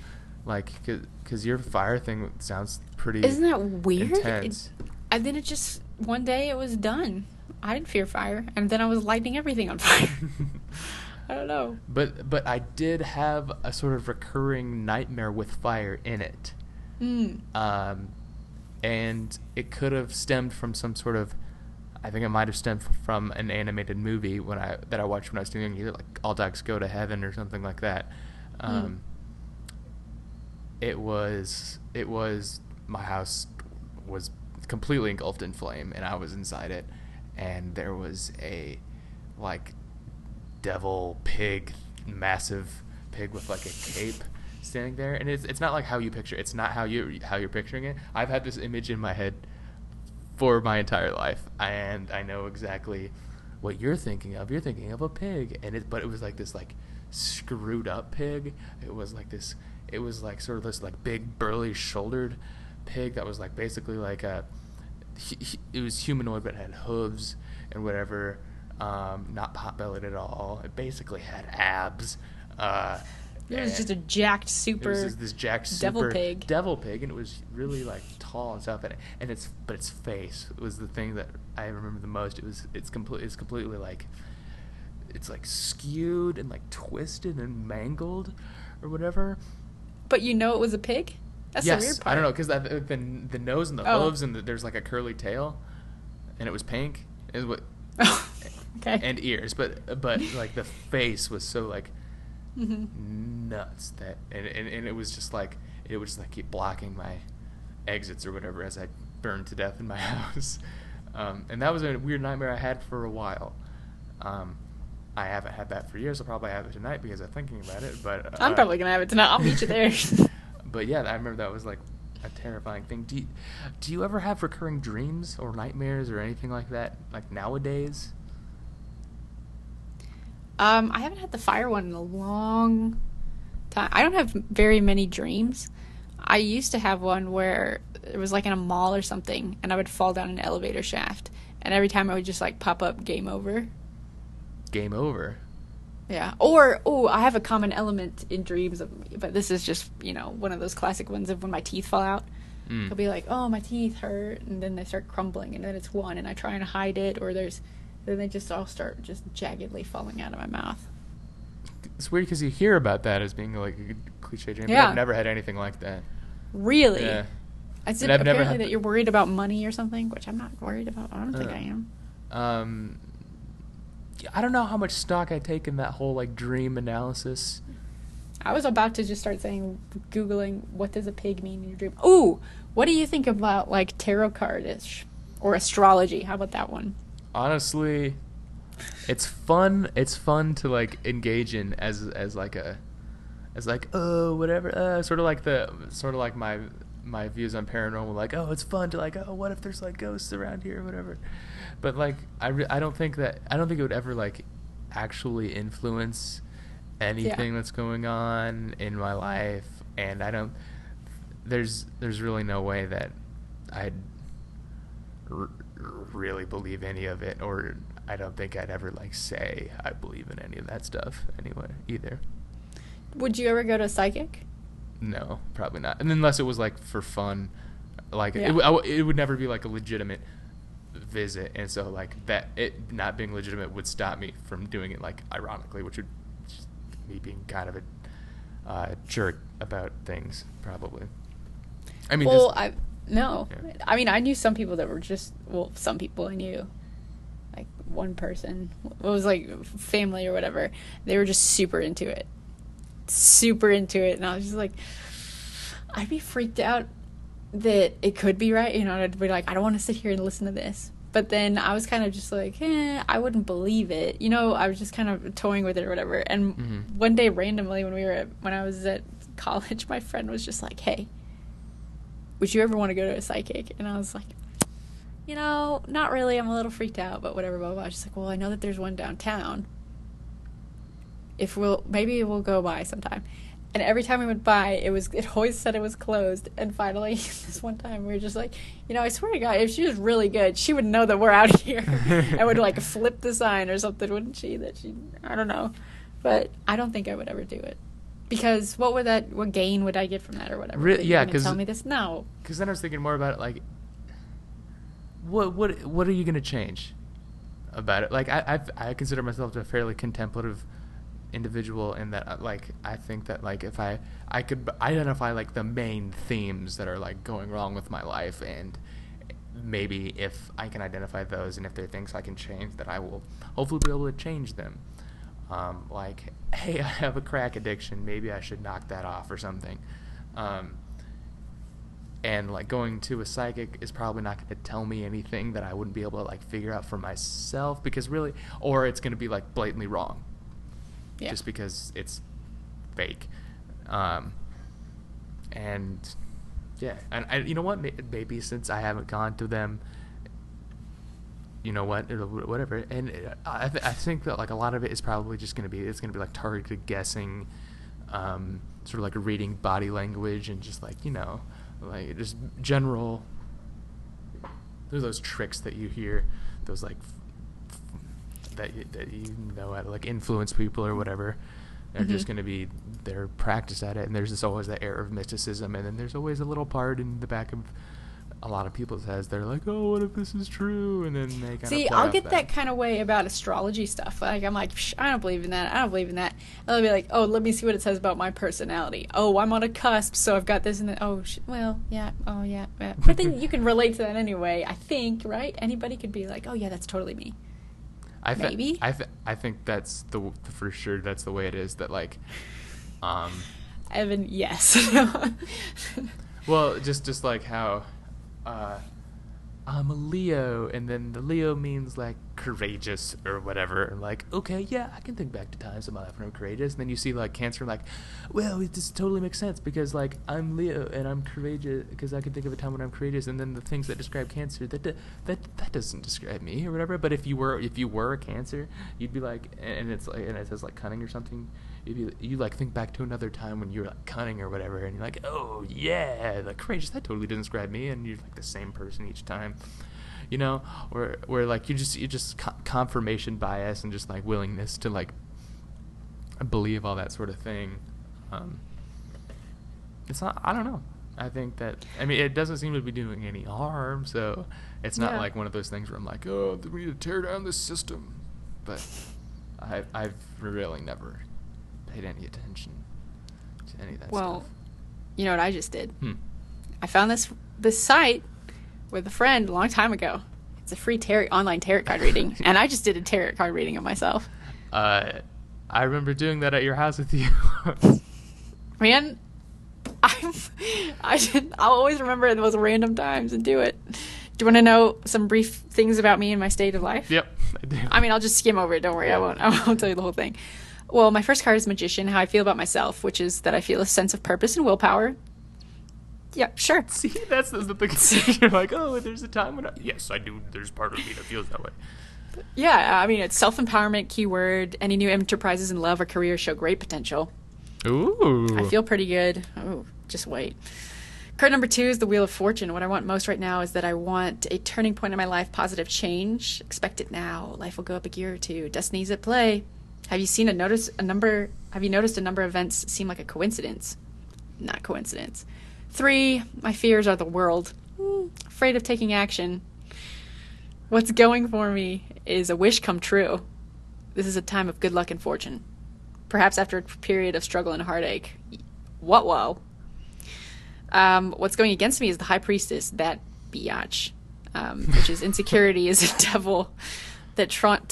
like, because your fire thing sounds pretty. Isn't that weird? Intense. And then it just one day it was done. I didn't fear fire, and then I was lighting everything on fire. I don't know. But I did have a sort of recurring nightmare with fire in it. And it could have stemmed from some sort of, I think it might have stemmed from an animated movie that I watched when I was young, either like All Dogs Go to Heaven or something like that. It was my house was completely engulfed in flame, and I was inside it, and there was a like devil pig, massive pig with like a cape standing there, and it's not like how you picture it. It's not how you're picturing it. I've had this image in my head for my entire life, and I know exactly what you're thinking of. You're thinking of a pig, but it was like this like screwed up pig. It was like sort of this like big burly shouldered pig that was like basically like it was humanoid but had hooves and whatever, not pot-bellied at all. It basically had abs. It was just a jacked super. It was this jacked super devil pig, and it was really like tall and stuff. But its face was the thing that I remember the most. It's completely like, it's like skewed and like twisted and mangled, or whatever. But you know it was a pig. That's the weird part. I don't know, because the nose and the hooves, and there's like a curly tail, and it was pink. Is what. Okay. And ears, but like the face was so like. Mm-hmm. Nuts that and it was just like it would just like keep blocking my exits or whatever as I burned to death in my house, and that was a weird nightmare I had for a while. I haven't had that for years. I'll probably have it tonight because I'm thinking about it, but I'm probably gonna have it tonight. I'll meet you there. But yeah, I remember that was like a terrifying thing. Do you ever have recurring dreams or nightmares or anything like that, like nowadays? I haven't had the fire one in a long time. I don't have very many dreams. I used to have one where it was like in a mall or something, and I would fall down an elevator shaft, and every time I would just like pop up game over. Game over? Yeah. Or, I have a common element in dreams, but this is just, you know, one of those classic ones of when my teeth fall out. I'll be like, oh, my teeth hurt, and then they start crumbling, and then it's one, and I try and hide it, or there's... Then they just all start just jaggedly falling out of my mouth. It's weird because you hear about that as being like a cliche dream, but I've never had anything like that. Really? Yeah. Is it apparently that you're worried about money or something, which I'm not worried about. I don't think I am. I don't know how much stock I take in that whole like dream analysis. I was about to just start saying, Googling, what does a pig mean in your dream? Ooh, what do you think about like tarot card-ish or astrology? How about that one? Honestly, it's fun to like engage in as my views on paranormal, like, oh, it's fun to like, oh, what if there's like ghosts around here or whatever, but like I don't think it would ever like actually influence anything that's going on in my life, and I don't there's really no way that I'd really believe any of it, or I don't think I'd ever like say I believe in any of that stuff anyway either. Would you ever go to a psychic? No, probably not. And unless it was like for fun, like it would never be like a legitimate visit, and so like that it not being legitimate would stop me from doing it, like ironically, which would just me being kind of a jerk about things probably. I mean, well, No. I mean, I knew some people that were just... Well, some people I knew. Like, one person. It was, like, family or whatever. They were just super into it. And I was just like... I'd be freaked out that it could be right. You know, I'd be like, I don't want to sit here and listen to this. But then I was kind of just like, I wouldn't believe it. You know, I was just kind of toying with it or whatever. And one day, randomly, when I was at college, my friend was just like, hey... Would you ever want to go to a psychic? And I was like, you know, not really. I'm a little freaked out, but whatever, blah, blah, blah. She's like, well, I know that there's one downtown. if we'll, maybe we'll go by sometime. And every time we went by, it always said it was closed. And finally, this one time, we were just like, you know, I swear to God, if she was really good, she would know that we're out here. I would, like, flip the sign or something, wouldn't she? I don't know. But I don't think I would ever do it. Because what gain would I get from that or whatever? Yeah, because tell me this now. Because then I was thinking more about it, like, what are you going to change about it? Like, I consider myself a fairly contemplative individual in that, like, I think that, like, if I could identify, like, the main themes that are, like, going wrong with my life, and maybe if I can identify those, and if there are things I can change, that I will hopefully be able to change them. Like, hey, I have a crack addiction, maybe I should knock that off or something. And, like, going to a psychic is probably not going to tell me anything that I wouldn't be able to, like, figure out for myself, because really, or it's going to be, like, blatantly wrong. Yeah. Just because it's fake. You know what? Maybe since I haven't gone to them, you know what? Whatever. And I think that, like, a lot of it is probably just going to be, it's going to be, like, targeted guessing, sort of like reading body language and just, like, you know, like, just general. There's those tricks that you hear, those, like, that you know how to, like, influence people or whatever. They're just going to be their practice at it, and there's just always that air of mysticism, and then there's always a little part in the back of a lot of people's heads. They're like, oh, what if this is true? And then they kind of see, I'll get that kind of way about astrology stuff. Like, I'm like, I don't believe in that. And I'll be like, oh, let me see what it says about my personality. Oh, I'm on a cusp, so I've got this and that. Oh, well, yeah. Oh, yeah. But then you can relate to that anyway, I think, right? Anybody could be like, oh, yeah, that's totally me. Maybe? I think that's for sure that's the way it is, that, like, Evan, yes. Well, just like how I'm a Leo, and then the Leo means, like, courageous or whatever, and, like, okay, yeah, I can think back to times in my life when I'm courageous, and then you see, like, Cancer, like, well, it just totally makes sense, because, like, I'm Leo, and I'm courageous, because I can think of a time when I'm courageous, and then the things that describe Cancer, that doesn't describe me, or whatever, but if you were a Cancer, you'd be, like, and it's, like, and it says, like, cunning or something, you, like, think back to another time when you were, like, cunning or whatever, and you're like, oh, yeah, like, courageous, that totally didn't describe me, and you're, like, the same person each time. You know, or like, you just confirmation bias and just, like, willingness to, like, believe all that sort of thing. It's not, I don't know. I think that, I mean, it doesn't seem to be doing any harm, so it's not like one of those things where I'm like, oh, we need to tear down this system. But I've really never paid any attention to any of that stuff. Well, you know what I just did? I found this site with a friend a long time ago. It's a free online tarot card reading, and I just did a tarot card reading of myself. I remember doing that at your house with you. Man, I'll always remember those random times and do it. Do you want to know some brief things about me and my state of life? Yep, I do. I mean, I'll just skim over it. Don't worry, I won't tell you the whole thing. Well, my first card is Magician, how I feel about myself, which is that I feel a sense of purpose and willpower. Yeah, sure. See, that's the thing. You're like, oh, there's a time when yes, I do. There's part of me that feels that way. Yeah, I mean, it's self-empowerment, keyword. Any new enterprises in love or career show great potential. Ooh. I feel pretty good. Oh, just wait. Card number 2 is the Wheel of Fortune. What I want most right now is that I want a turning point in my life, positive change. Expect it now. Life will go up a gear or two. Destiny's at play. Have you noticed a number of events seem like a coincidence? Not coincidence. 3, my fears are the world. Afraid of taking action. What's going for me is a wish come true. This is a time of good luck and fortune. Perhaps after a period of struggle and heartache. Whoa. What's going against me is the High Priestess, that biatch, which is insecurity is a devil that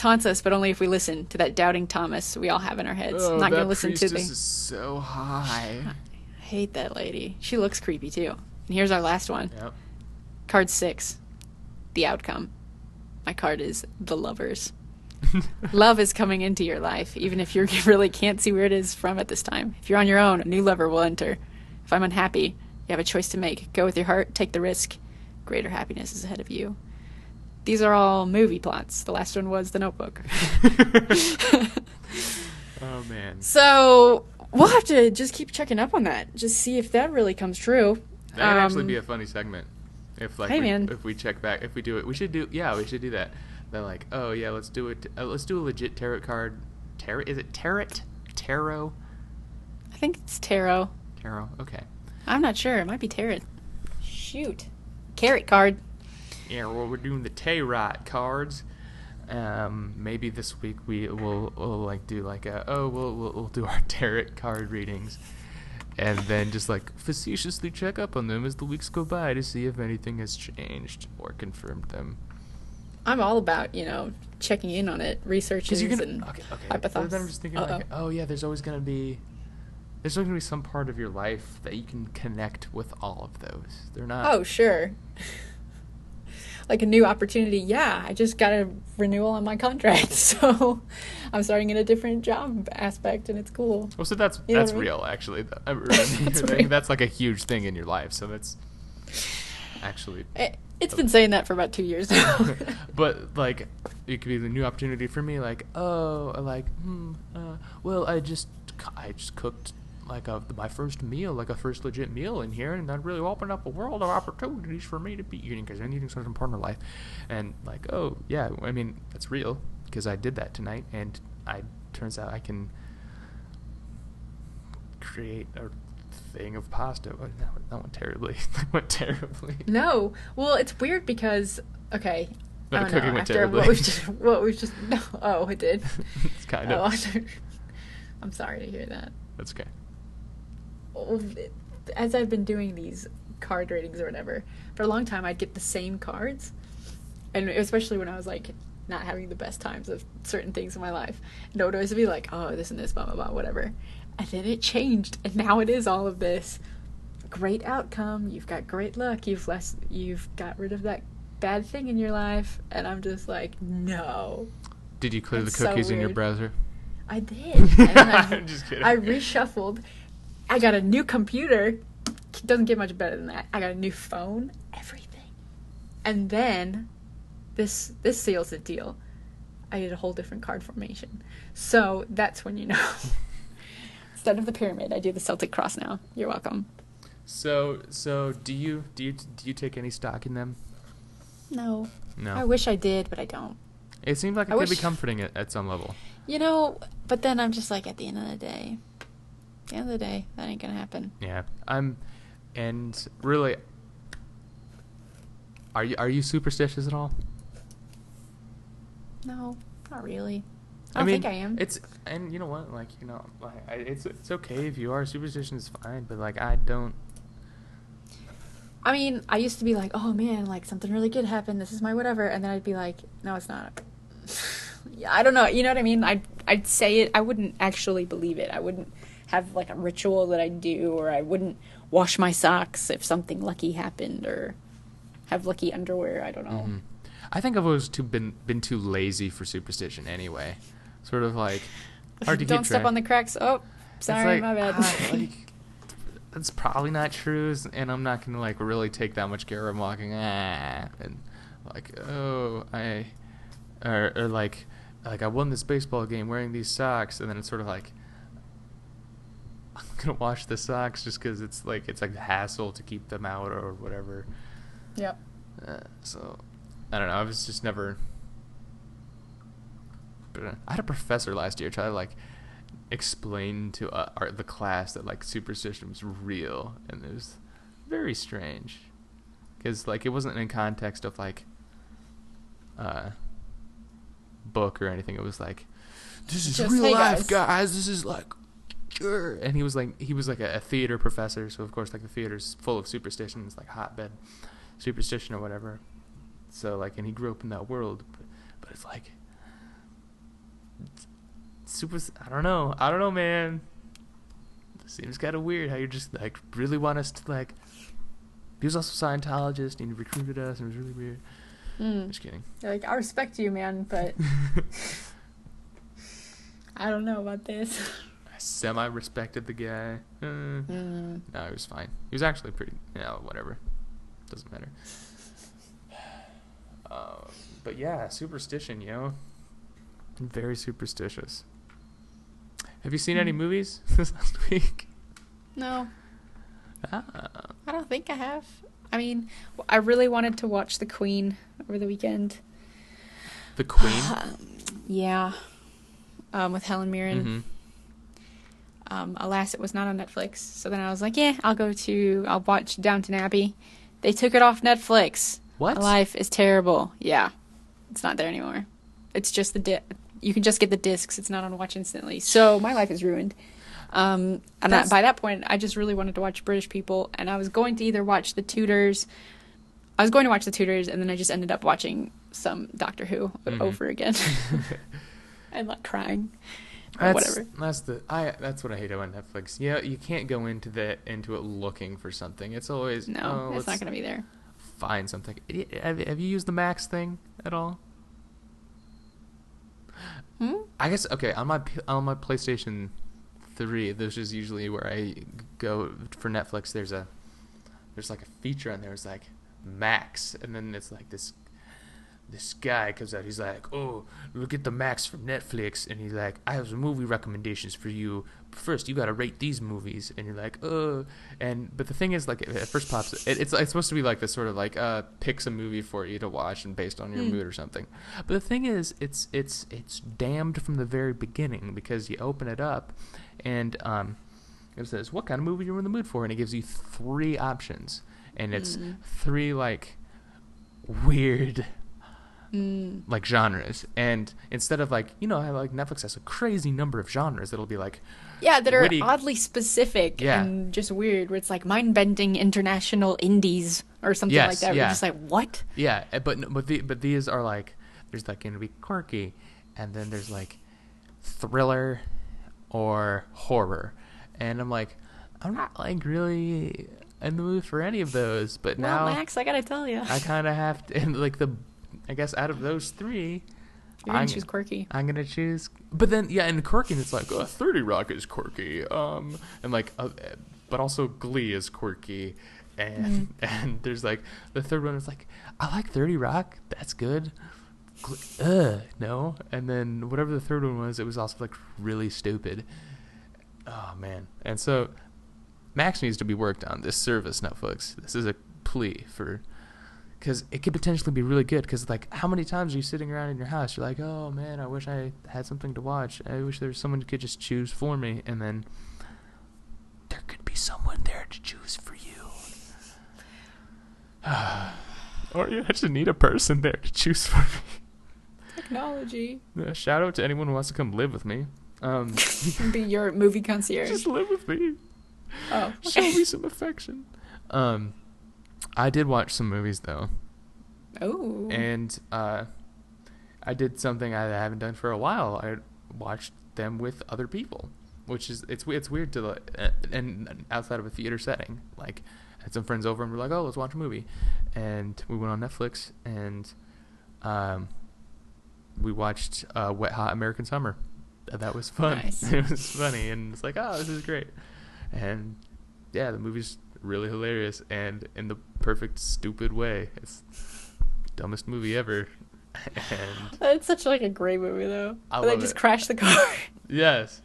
taunts us, but only if we listen to that doubting Thomas we all have in our heads. Oh, I'm not going to listen to the... This is so high. I hate that lady. She looks creepy too. And here's our last one. Yep. Card 6, the outcome. My card is the Lovers. Love is coming into your life, even if you really can't see where it is from at this time. If you're on your own, a new lover will enter. If I'm unhappy, you have a choice to make. Go with your heart, take the risk. Greater happiness is ahead of you. These are all movie plots. The last one was The Notebook. Oh, man. So we'll have to just keep checking up on that. Just see if that really comes true. That would actually be a funny segment. If like if we check back, if we do it, we should do. Yeah, we should do that. They're like, oh yeah, let's do it. Let's do a legit tarot card. Tarot? Is it tarot? Tarot? I think it's tarot. Tarot. Okay. I'm not sure. It might be tarot. Shoot. Carrot card. Yeah. Well, we're doing the tarot cards. Maybe this week we'll like do like a we'll do our tarot card readings. And then just, like, facetiously check up on them as the weeks go by to see if anything has changed or confirmed them. I'm all about, you know, checking in on it, researching and hypotheses. Then I'm just thinking, like, oh, yeah, there's always going to be some part of your life that you can connect with all of those. They're not... Oh, sure. Like a new opportunity. Yeah, I just got a renewal on my contract, so I'm starting in a different job aspect, and it's cool. Well, so that's real, actually. That's like a huge thing in your life, so that's actually... It's been saying that for about 2 years now. But, like, it could be the new opportunity for me, like, I just cooked, like, my first meal, like a first legit meal in here, and that really opened up a world of opportunities for me to be eating, because I'm eating something important in life. And, like, oh, yeah, I mean, that's real, because I did that tonight, and turns out I can create a thing of pasta. That went terribly. That went terribly. No. Well, it's weird because, okay, but the cooking went terribly. Oh, it did. It's kind of. I'm sorry to hear that. That's okay. As I've been doing these card ratings or whatever, for a long time I'd get the same cards, and especially when I was like not having the best times of certain things in my life, and it would always be like, oh, this and this, blah blah blah, whatever, and then it changed, and now it is all of this great outcome, you've got great luck, you've got rid of that bad thing in your life, and I'm just like, no. Did you clear the cookies in your browser? I did. I'm just kidding. I reshuffled. I got a new computer. It doesn't get much better than that. I got a new phone. Everything. And then this seals the deal. I did a whole different card formation. So that's when you know. Instead of the pyramid, I do the Celtic cross now. You're welcome. So do you take any stock in them? No. No. I wish I did, but I don't. It seems like it could be comforting at some level. You know, but then I'm just like, at the end of the day, that ain't gonna happen. Yeah, and really, are you superstitious at all? No, not really. I mean, think I am. And you know what? Like, you know, it's okay if you are superstitious, it's fine. But like, I don't. I mean, I used to be like, oh man, like something really good happened. This is my whatever, and then I'd be like, no, it's not. I don't know. You know what I mean? I'd say it. I wouldn't actually believe it. I wouldn't have like a ritual that I do, or I wouldn't wash my socks if something lucky happened, or have lucky underwear. I don't know. Mm-hmm. I think I've always been too lazy for superstition anyway. Sort of like hard to keep track. Don't step on the cracks. Oh, sorry, like, my bad. That's probably not true, and I'm not gonna like really take that much care of walking. And like, oh, or like I won this baseball game wearing these socks, and then it's sort of like I'm gonna wash the socks just because it's like the hassle to keep them out or whatever. Yep. So I don't know. I was just never. I had a professor last year try to like explain to the class that like superstition was real, and it was very strange because like it wasn't in context of like book or anything. It was like, this is just real life, guys. This is like, grr. And he was like a theater professor, so of course like the theater's full of superstitions, like hotbed superstition or whatever. So like, and he grew up in that world, but it's like super. I don't know, man. It seems kind of weird how you just like really want us to like. He was also a Scientologist, and he recruited us, and it was really weird. Just kidding. Like, I respect you, man, but I don't know about this. I semi-respected the guy. No, he was fine. He was actually pretty. Whatever. Doesn't matter. But yeah, superstition, yo. I'm very superstitious. Have you seen any movies this last week? No. I don't think I have. I mean, I really wanted to watch The Queen over the weekend. The Queen? Yeah. With Helen Mirren. Mm-hmm. Alas, it was not on Netflix. So then I was like, yeah, I'll watch Downton Abbey. They took it off Netflix. What? My life is terrible. Yeah. It's not there anymore. It's just you can just get the discs. It's not on Watch Instantly. So my life is ruined. And by that point, I just really wanted to watch British people. And I was going to either watch The Tudors. I was going to watch The Tudors, and then I just ended up watching some Doctor Who over again. And like crying. Whatever. That's what I hate about Netflix. Yeah, you can't go into it looking for something. It's always it's not going to be there. Find something. Have you used the Max thing at all? I guess on my PlayStation 3, this is usually where I go for Netflix. There's like a feature on there. It's like Max, and then it's like this guy comes out, he's like, oh, look at the Max from Netflix, and he's like, I have some movie recommendations for you. First, you gotta rate these movies, and you're like, oh. But the thing is, like, it first pops, it's supposed to be like this sort of like picks a movie for you to watch and based on your mood or something. But the thing is, it's damned from the very beginning, because you open it up, and it says, what kind of movie you're in the mood for, and it gives you 3 options, and it's 3 like weird. Like genres, and instead of like, I like Netflix has a crazy number of genres that'll be like, yeah, that are witty, oddly specific, and just weird, where it's like mind-bending international indies or something like that. We're just like, what? Yeah, but these are like, there's like going to be quirky, and then there's like thriller or horror, and I'm like, I'm not like really in the mood for any of those. But well, now, Max, I gotta tell you, I kind of have to, and like I guess out of those 3, you're gonna choose quirky. I'm gonna choose, but then and quirky, and it's like 30 Rock is quirky, and like, but also Glee is quirky, and and there's like the 3rd one is like, I like 30 Rock, that's good. No, and then whatever the 3rd one was, it was also like really stupid. Oh man! And so Max needs to be worked on. This service, Netflix. This is a plea for. Because it could potentially be really good. Because, like, how many times are you sitting around in your house? You're like, oh, man, I wish I had something to watch. I wish there was someone who could just choose for me. And then there could be someone there to choose for you. Or you actually need a person there to choose for me. Technology. Shout out to anyone who wants to come live with me. Be your movie concierge. Just live with me. Oh. Show me some affection. I did watch some movies, though. Oh. And I did something I haven't done for a while. I watched them with other people, which is, it's weird to, and outside of a theater setting. Like, I had some friends over, and we're like, oh, let's watch a movie. And we went on Netflix, and we watched Wet Hot American Summer. That was fun. Nice. It was funny, and it's like, oh, this is great. And, yeah, the movie's really hilarious, and in the perfect stupid way. It's the dumbest movie ever. And it's such like a great movie, though. I love they just crash the car. Yes,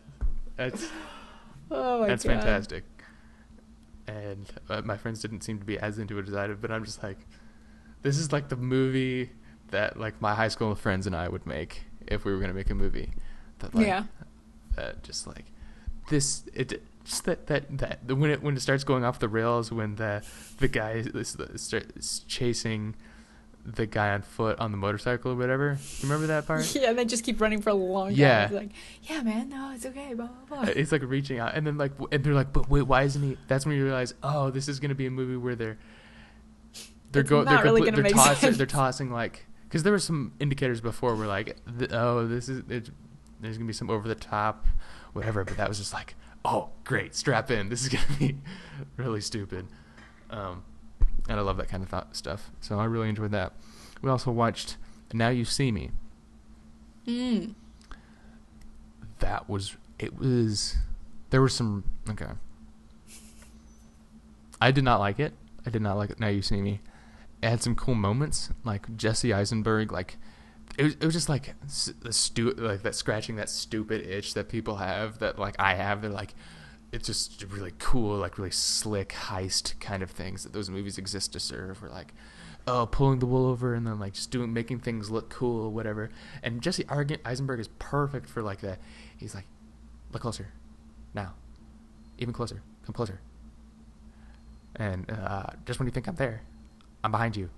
that's that's God. Fantastic. And my friends didn't seem to be as into it as I did, but I'm just like, this is like the movie that like my high school friends and I would make if we were gonna make a movie. That like, just like this it. Just that when it starts going off the rails, when the guy starts chasing the guy on foot on the motorcycle or whatever. You remember that part? Yeah, and they just keep running for a long time. Yeah, like, yeah, man, no, it's okay, blah blah blah. It's like reaching out, and then like, and they're like, but wait, why isn't he? That's when you realize, oh, this is gonna be a movie where they're tossing, like, because there were some indicators before where like, there's gonna be some over the top, whatever, but that was just like, oh, great, strap in. This is going to be really stupid. And I love that kind of stuff. So I really enjoyed that. We also watched Now You See Me. Okay. I did not like it. Now You See Me. It had some cool moments, like Jesse Eisenberg, like, it was just like that scratching that stupid itch that people have, that like I have. They're like, it's just really cool, like really slick heist kind of things that those movies exist to serve. We're like, oh, pulling the wool over and then like just making things look cool, whatever. And Jesse Eisenberg is perfect for like that. He's like, look closer, now, even closer, come closer. And just when you think I'm there, I'm behind you.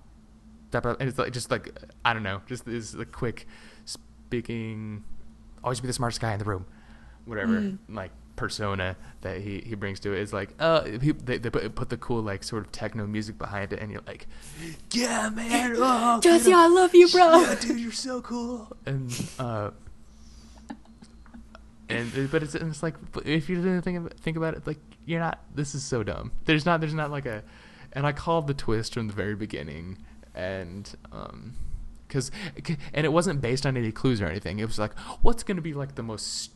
And it's like, just like, I don't know, just this like quick speaking, always be the smartest guy in the room, whatever, like persona that he brings to it. It's like, they put the cool like sort of techno music behind it, and you're like, yeah, man, oh, Jesse, I love you, bro. Yeah, dude, you're so cool. But it's like, if you didn't think about it, like, you're not. This is so dumb. There's not like a, and I called the twist from the very beginning. And because it wasn't based on any clues or anything. It was like, what's going to be like the most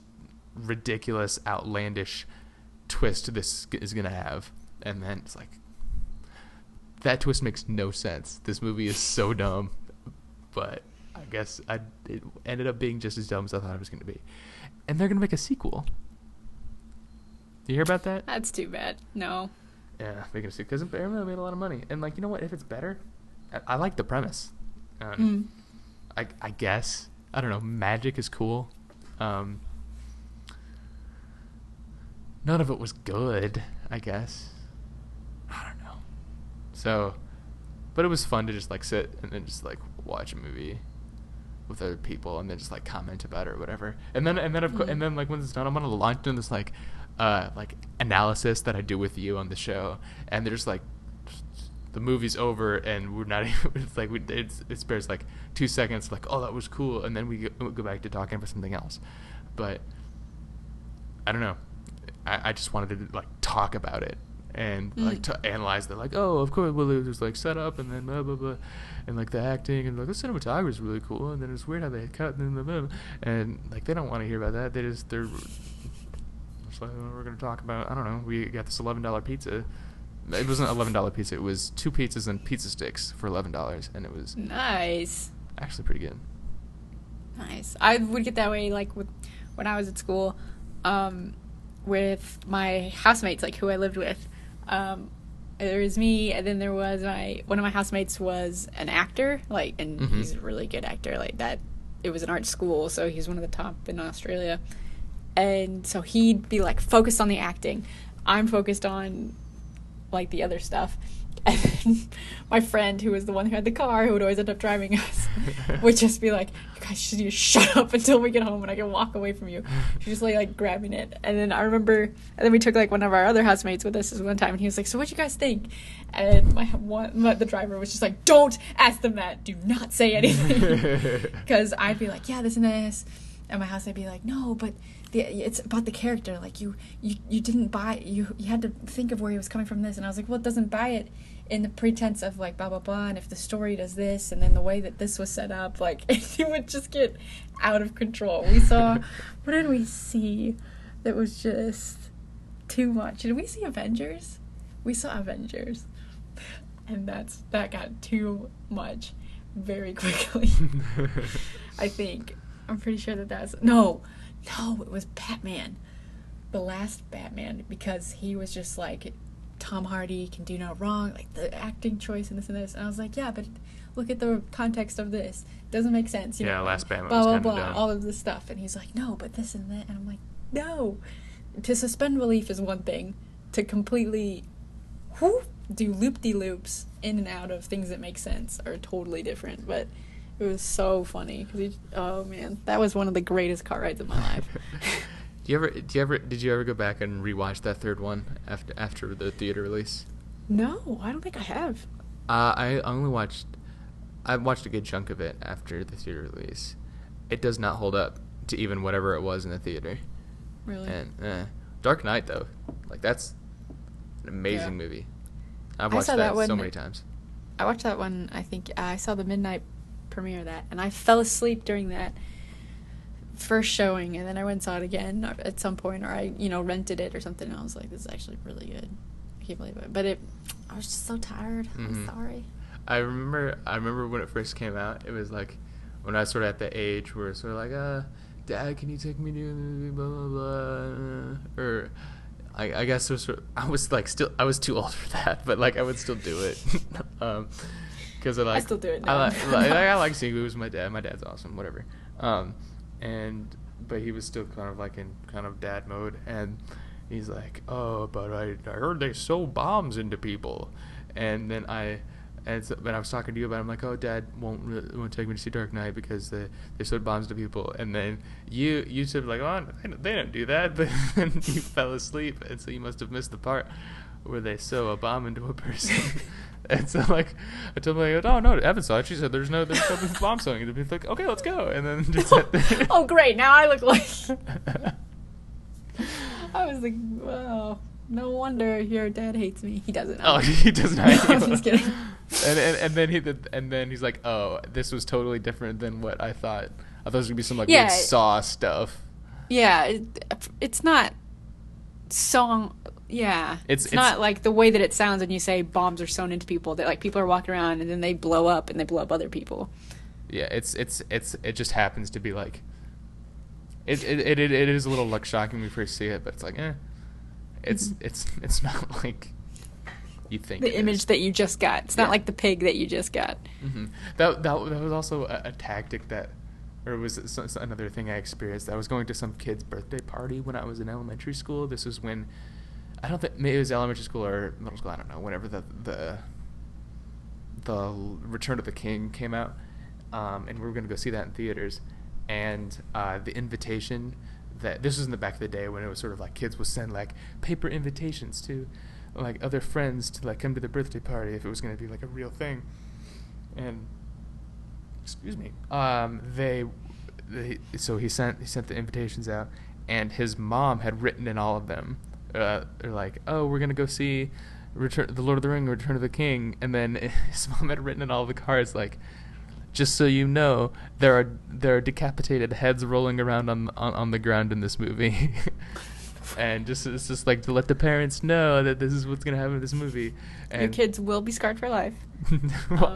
ridiculous, outlandish twist this is going to have? And then it's like, that twist makes no sense. This movie is so dumb, but I guess it ended up being just as dumb as I thought it was going to be. And they're going to make a sequel. Do you hear about that? That's too bad. No. Yeah, making a sequel, because Paramount made a lot of money. And like, you know what? If it's better, I like the premise. I guess, I don't know, magic is cool. None of it was good, I guess. I don't know. So, but it was fun to just like sit and then just like watch a movie with other people and then just like comment about it or whatever. And then like when it's done, I'm gonna launch into this like analysis that I do with you on the show, and they're just like, the movie's over, and we're not even, it's like, it spares like 2 seconds, like, oh, that was cool, and then we go back to talking about something else. But I don't know, I just wanted to like talk about it and like to analyze that, like, oh, of course, well, it was like set up and then blah blah blah, and like the acting and like the cinematographer's really cool, and then it's weird how they cut and blah, blah, blah. And like, they don't want to hear about that. They're just like, oh, we're gonna talk about, I don't know, we got this $11 pizza. It wasn't $11 pizza. It was 2 pizzas and pizza sticks for $11, and it was nice. Actually, pretty good. Nice. I would get that way like when I was at school, with my housemates, like who I lived with. There was me, and then there was one of my housemates was an actor, like, and he's a really good actor, like that. It was an art school, so he's one of the top in Australia, and so he'd be like focused on the acting. I'm focused on like the other stuff. And then my friend, who was the one who had the car, who would always end up driving us, would just be like, you guys should just shut up until we get home and I can walk away from you. She just like grabbing it. And then I remember, and then we took like one of our other housemates with us this one time, and he was like, so what'd you guys think? And the driver was just like, don't ask them that, do not say anything, because I'd be like, yeah, this and this, and my housemate would be like, no, but it's about the character, like you didn't buy it. You had to think of where he was coming from, this. And I was like, well, it doesn't buy it in the pretense of like blah blah blah, and if the story does this, and then the way that this was set up, like, it would just get out of control. We saw what did we see that was just too much? Did we see Avengers? We saw Avengers, and that got too much very quickly. I think, I'm pretty sure that's No, it was Batman. The last Batman, because he was just like, Tom Hardy can do no wrong, like the acting choice and this and this. And I was like, yeah, but look at the context of this. It doesn't make sense. You know, last Batman blah, was blah, blah, blah, all of this stuff. And he's like, no, but this and that. And I'm like, no. To suspend belief is one thing. To completely do loop-de-loops in and out of things that make sense are totally different. But it was so funny. Oh man, that was one of the greatest car rides of my life. Did you ever go back and rewatch that third one after the theater release? No, I don't think I have. I watched a good chunk of it after the theater release. It does not hold up to even whatever it was in the theater. Really? And Dark Knight though, like that's an amazing movie. I've watched that so many times. I watched that one. I think I saw the midnight premiere of that, and I fell asleep during that first showing, and then I went and saw it again at some point, or I rented it or something, and I was like, this is actually really good, I can't believe it. But I was just so tired. I'm sorry. I remember when it first came out, it was like when I was sort of at the age where it's sort of like, Dad, can you take me to blah blah blah, or I guess it was sort of, I was too old for that, but like I would still do it. Because I still do it now. I like seeing movies with my dad. My dad's awesome, whatever. But he was still in dad mode, and he's like, oh, but I heard they sold bombs into people, and then I was talking to you about it. I'm like, oh, Dad won't take me to see Dark Knight because they sold bombs to people. And then you said like, oh, they don't do that. But then you fell asleep, and so you must have missed the part where they sew a bomb into a person. And so like I told my, oh no, Evan saw it. She said there's no bomb sewing. And he's like, okay, let's go. And then just oh great, now I look like I was like, wow. No wonder your dad hates me. He doesn't. Oh, he doesn't. No, I'm just kidding. And then he's like, oh, this was totally different than what I thought. I thought it was gonna be some weird Saw stuff. Yeah, it's not song. Yeah, it's not like the way that it sounds when you say bombs are sewn into people. That like people are walking around and then they blow up and they blow up other people. Yeah, it just happens to be like. It is a little shocking when you first see it, but it's like eh. It's not like you think the image that you just got. It's not like the pig that you just got. Mm-hmm. That was also a tactic that, or was another thing I experienced. I was going to some kid's birthday party when I was in elementary school. This was when I don't think maybe it was elementary school or middle school. I don't know. Whenever the Return of the King came out, and we were going to go see that in theaters, and the invitation. That this was in the back of the day when it was sort of like kids would send like paper invitations to like other friends to like come to the birthday party if it was going to be like a real thing. And excuse me, so he sent the invitations out, and his mom had written in all of them, they're like, oh, we're going to go see the Lord of the Rings, Return of the King, and then his mom had written in all the cards like, just so you know, there are decapitated heads rolling around on the ground in this movie, and it's just like to let the parents know that this is what's gonna happen in this movie. And your kids will be scarred for life.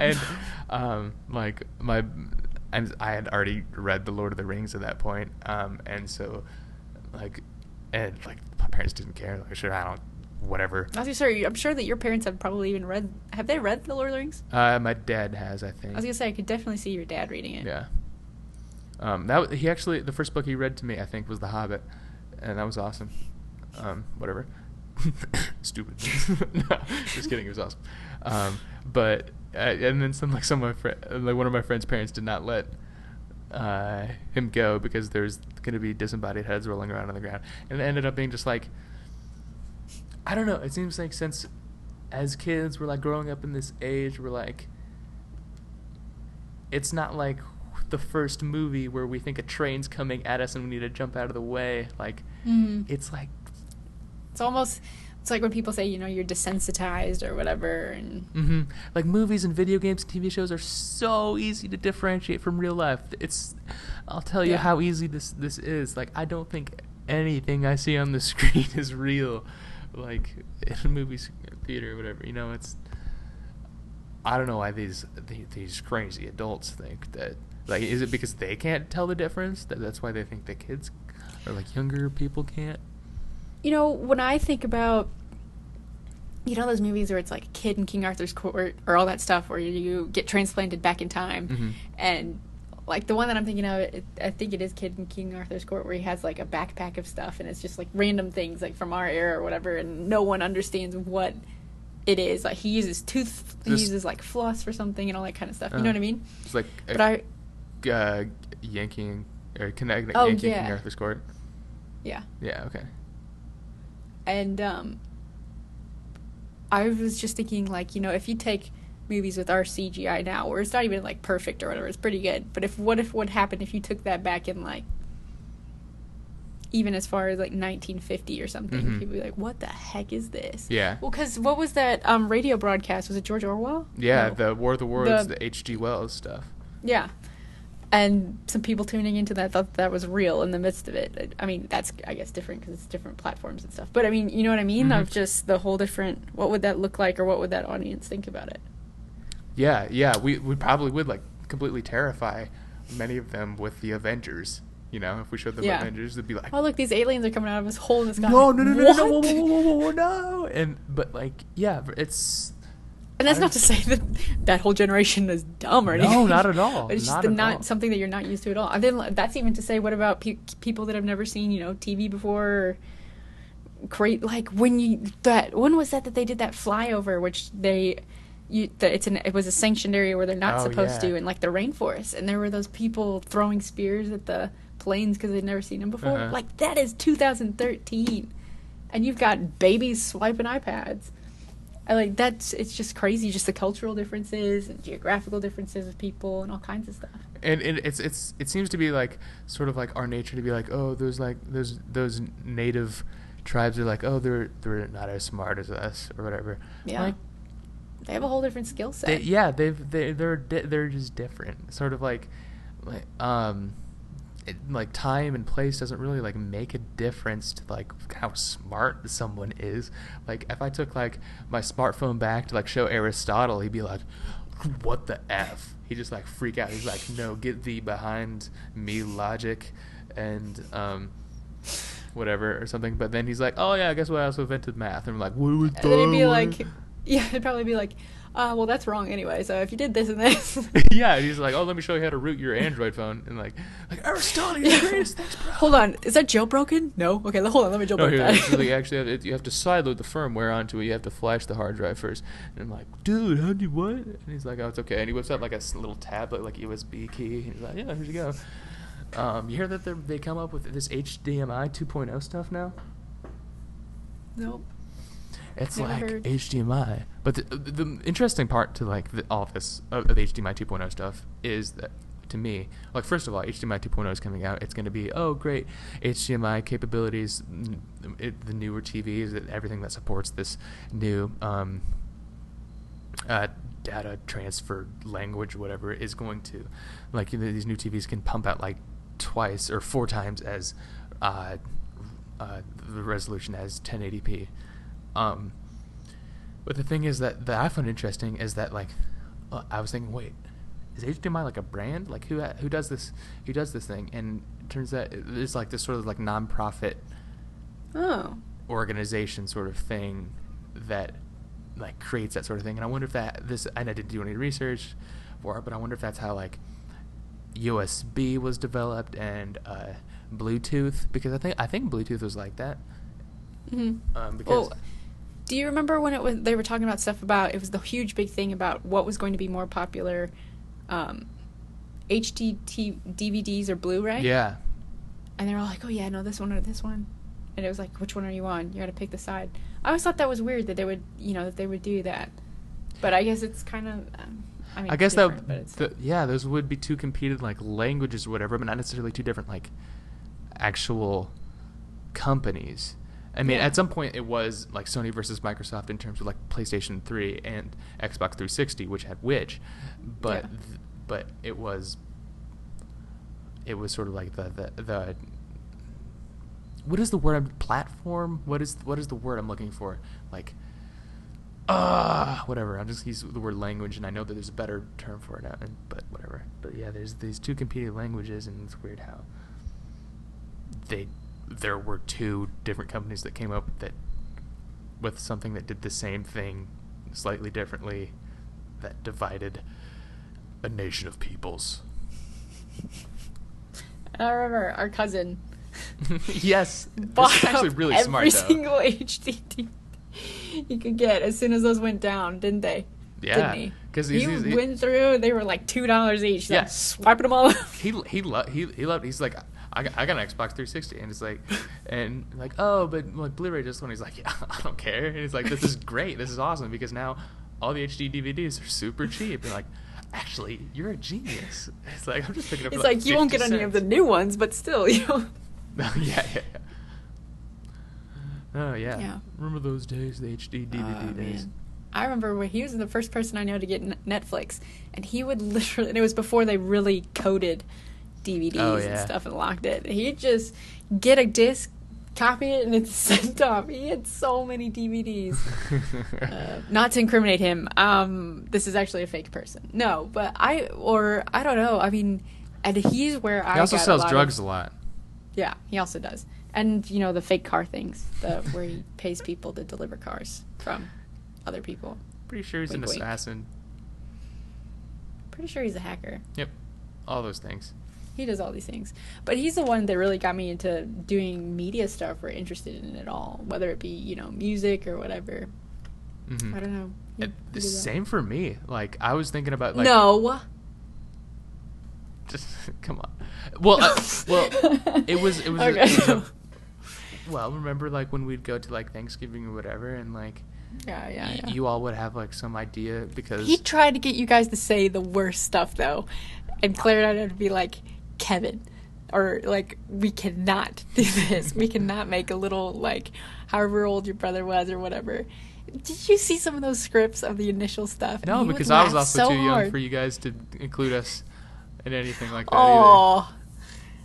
And I had already read The Lord of the Rings at that point, and so my parents didn't care. Like, sure, I don't. Whatever. I'm sure that your parents have probably even read. Have they read The Lord of the Rings? My dad has, I think. I was gonna say I could definitely see your dad reading it. Yeah. He actually the first book he read to me I think was The Hobbit, and that was awesome. Whatever. Stupid. No, just kidding. It was awesome. And then one of my friend's parents did not let him go because there's gonna be disembodied heads rolling around on the ground, and it ended up being just like. I don't know. It seems like since as kids we're like growing up in this age we're like it's not like the first movie where we think a train's coming at us and we need to jump out of the way like It's like it's like when people say you're desensitized or whatever and like movies and video games and TV shows are so easy to differentiate from real life. I'll tell you how easy this is. Like I don't think anything I see on the screen is real. Like in a movie theater or whatever, it's I don't know why these crazy adults think that. Like, is it because they can't tell the difference? That's why they think the kids or like younger people can't. When I think about those movies where it's like a kid in King Arthur's Court or all that stuff, where you get transplanted back in time, and like the one that I'm thinking of, I think it is Kid in King Arthur's Court, where he has like a backpack of stuff, and it's just like random things like from our era or whatever, and no one understands what it is. Like he uses floss for something and all that kind of stuff. You know what I mean? It's like King Arthur's Court. Yeah. Yeah. Okay. And I was just thinking if you take. Movies with our CGI now, where it's not even like perfect or whatever, it's pretty good. But what happened if you took that back in like, even as far as like 1950 or something, people be like, "What the heck is this?" Yeah. Well, because what was that radio broadcast? Was it George Orwell? Yeah, no. The War of the Worlds, the H.G. Wells stuff. Yeah, and some people tuning into that thought that was real in the midst of it. I mean, that's I guess different because it's different platforms and stuff. But I mean, you know what I mean? Of just the whole different. What would that look like, or what would that audience think about it? Yeah, we probably would, completely terrify many of them with The Avengers. You know, if we showed them Avengers, they'd be like, "Oh, look, these aliens are coming out of this hole in the sky." No! And it's. And that's not to say that that whole generation is dumb or anything. No, not at all. It's just not something that you're not used to at all. And then that's even to say, what about people that have never seen, you know, TV before? When was that they did that flyover, which it was a sanctioned area where they're not supposed to, in like the rainforest, and there were those people throwing spears at the planes because they'd never seen them before. Like, that is 2013, and you've got babies swiping iPads. It's just crazy, just the cultural differences and geographical differences of people and all kinds of stuff. And it seems to be like sort of like our nature to be like, oh, there's like those native tribes are like, oh, they're not as smart as us or whatever. Yeah, like, they have a whole different skill set. They're just different. Sort of like time and place doesn't really like make a difference to like how smart someone is. Like, if I took like my smartphone back to like show Aristotle, he'd be like, "What the f?" He just like freak out. He's like, "No, get thee behind me, logic," and whatever or something. But then he's like, oh yeah, guess what, I also invented math. And I'm like, what was that? And then it'd be like, yeah, it'd probably be like, well, that's wrong anyway, so if you did this and this. Yeah, he's like, oh, let me show you how to root your Android phone. And like Aristotle, you're the greatest. Thanks, bro. Hold on, is that jailbroken? No, okay, hold on, let me jailbreak that. Really, actually, you have to sideload the firmware onto it. You have to flash the hard drive first. And I'm like, dude, how do you what? And he's like, oh, it's okay. And he whips out like a little tablet, like USB key. And he's like, yeah, here you go. You hear that they come up with this HDMI 2.0 stuff now? Nope. It's never like heard. HDMI. But the interesting part to like all this of HDMI 2.0 stuff is that, to me, like, first of all, HDMI 2.0 is coming out. It's going to be, oh, great, HDMI capabilities, the newer TVs, everything that supports this new data transfer language, whatever, is going to, like, you know, these new TVs can pump out like twice or four times as the resolution as 1080p. But the thing is that I found interesting is that, like, I was thinking, wait, is HDMI like a brand? Like, who does this? Who does this thing? And it turns out it's like this sort of like nonprofit organization sort of thing that like creates that sort of thing. And I wonder if and I didn't do any research for it, but I wonder if that's how like USB was developed and Bluetooth, because I think Bluetooth was like that. Mm-hmm. Do you remember when it was? They were talking about stuff about, it was the huge big thing about what was going to be more popular, HD DVDs or Blu-ray. Yeah. And they were all like, oh yeah, no, this one or this one. And it was like, which one are you on? You got to pick the side. I always thought that was weird that they would, you know, that they would do that. But I guess it's kind of, I mean, I guess that, those would be two competed like languages or whatever, but not necessarily two different like actual companies. I mean, at some point it was like Sony versus Microsoft in terms of like PlayStation 3 and Xbox 360, which had which, but but it was sort of like the what is the word? Platform? What is the word I'm looking for? Like, whatever. I'll just use the word language, and I know that there's a better term for it, but whatever. But yeah, there's these two competing languages, and it's weird how there were two different companies that came up with something that did the same thing slightly differently that divided a nation of peoples. I remember our cousin. Yes, this is actually really smart. Every single HDD you could get as soon as those went down, didn't they? Yeah, because he went through. They were like $2 each. Yeah, like, swiping them all. He loved. He's like, I got an Xbox 360, and it's like, and like, oh, but like Blu-ray just one. He's like, yeah, I don't care. And he's like, this is great. This is awesome because now all the HD DVDs are super cheap. And like, actually, you're a genius. It's like, I'm just picking up. It's like you won't get any of the new ones, but still, you know. Yeah. Remember those days, the HD DVD days. Man. I remember when he was the first person I know to get Netflix, and he would literally, and it was before they really coded DVDs and stuff and locked it. He'd just get a disc, copy it, and it's sent off. He had so many DVDs. Not to incriminate him, this is actually a fake person. No, but I don't know. I mean, And he's where I also sells drugs a lot. Yeah, he also does. And, you know, the fake car things, where he pays people to deliver cars from other people. Pretty sure he's an assassin. Pretty sure he's a hacker. Yep. All those things. He does all these things. But he's the one that really got me into doing media stuff or interested in it all, whether it be, you know, music or whatever. Mm-hmm. I don't know. The same for me. Like, I was thinking about, like... No! Just, come on. Well, it was... Okay. Well, remember, like, when we'd go to, like, Thanksgiving or whatever, and, like... Yeah. You all would have, like, some idea, because... He tried to get you guys to say the worst stuff, though. And Claire and I would be like, Kevin, or, like, we cannot do this. We cannot make a little, like, however old your brother was or whatever. Did you see some of those scripts of the initial stuff? No, because I was also too young for you guys to include us in anything like that either.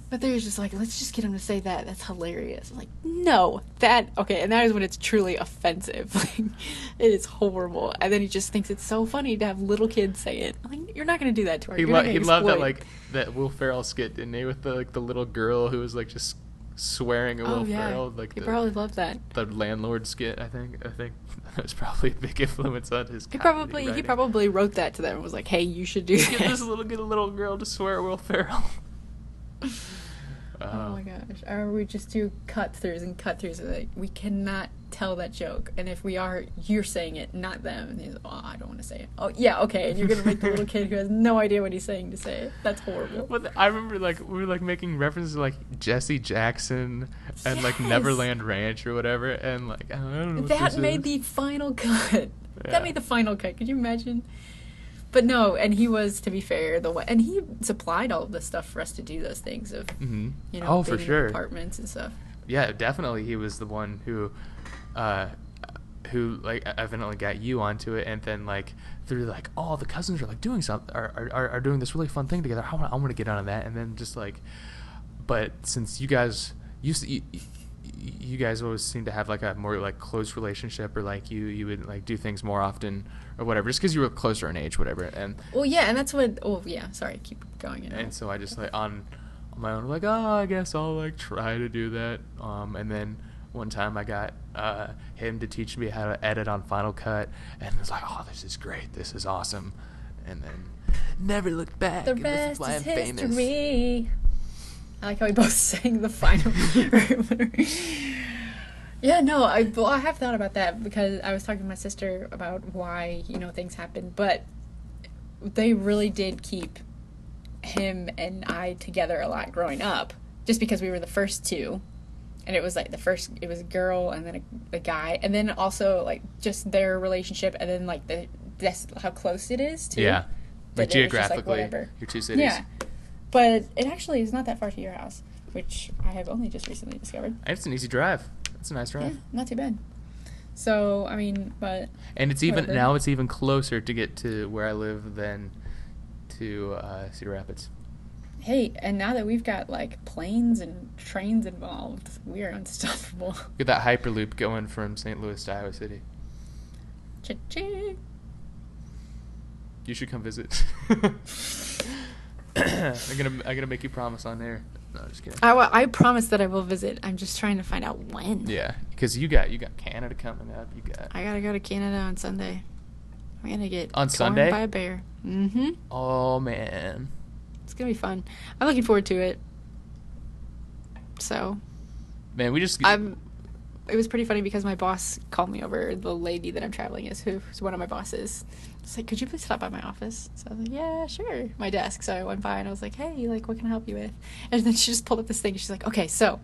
But they were just like, let's just get him to say that. That's hilarious. I'm like, no, that, okay. And that is when it's truly offensive. Like, it is horrible. And then he just thinks it's so funny to have little kids say it. I'm like, you're not going to do that to her. He loved that, like, that Will Ferrell skit, didn't he? With the, like, the little girl who was, like, just swearing at Will Ferrell. Like, he probably loved that. The landlord skit, I think that was probably a big influence on his comedy writing. He probably wrote that to them and was like, hey, you should do that. Get a little girl to swear at Will Ferrell. Oh my gosh. I remember we just do cut-throughs. Like, we cannot tell that joke. And if we are, you're saying it, not them. And he's like, oh, I don't want to say it. Oh, yeah, okay. And you're going to make the little kid who has no idea what he's saying to say it. That's horrible. Well, I remember, like, we were, like, making references to, like, Jesse Jackson and, like, Neverland Ranch or whatever. And, like, I don't know what that made the final cut. Yeah. That made the final cut. Could you imagine? But no, and he was, to be fair, the one, and he supplied all of the stuff for us to do those things of, you know, for sure, apartments and stuff. Yeah, definitely, he was the one who like evidently got you onto it, and then like through like, oh, the cousins are like doing something, are doing this really fun thing together. I want to get on that, and then just like, but since you guys you guys always seem to have like a more like close relationship, or like you would like do things more often or whatever, just because you were closer in age, whatever. And well, yeah, and that's what. Oh, yeah. Sorry, keep going. And so I just like on my own, like, oh, I guess I'll like try to do that. And then one time I got him to teach me how to edit on Final Cut, and I was like, oh, this is great, this is awesome. And then never looked back. The rest is history. Famous. I like how we both sang the final. Yeah, no, I have thought about that, because I was talking to my sister about why, you know, things happen. But they really did keep him and I together a lot growing up, just because we were the first two. And it was like it was a girl and then a guy. And then also like just their relationship, and then like that's how close it is too. Yeah, like geographically, just, like, your two cities. Yeah. But it actually is not that far to your house, which I have only just recently discovered. It's an easy drive. It's a nice drive. Yeah, not too bad. So, I mean, but... And it's even... Whatever. Now it's even closer to get to where I live than to Cedar Rapids. Hey, and now that we've got, like, planes and trains involved, we are unstoppable. Look at that Hyperloop going from St. Louis to Iowa City. Cha-ching! You should come visit. I'm gonna make you promise on there. No, just kidding. I promise that I will visit. I'm just trying to find out when. Yeah, because you got Canada coming up. I gotta go to Canada on Sunday. I'm gonna get on Sunday by a bear. Mm-hmm. Oh man, it's gonna be fun. I'm looking forward to it. So, man, It was pretty funny because my boss called me over. The lady that I'm traveling is, who's one of my bosses. She's like, could you please stop by my office? So I was like, yeah, sure. My desk. So I went by and I was like, hey, like, what can I help you with? And then she just pulled up this thing. She's like, okay, so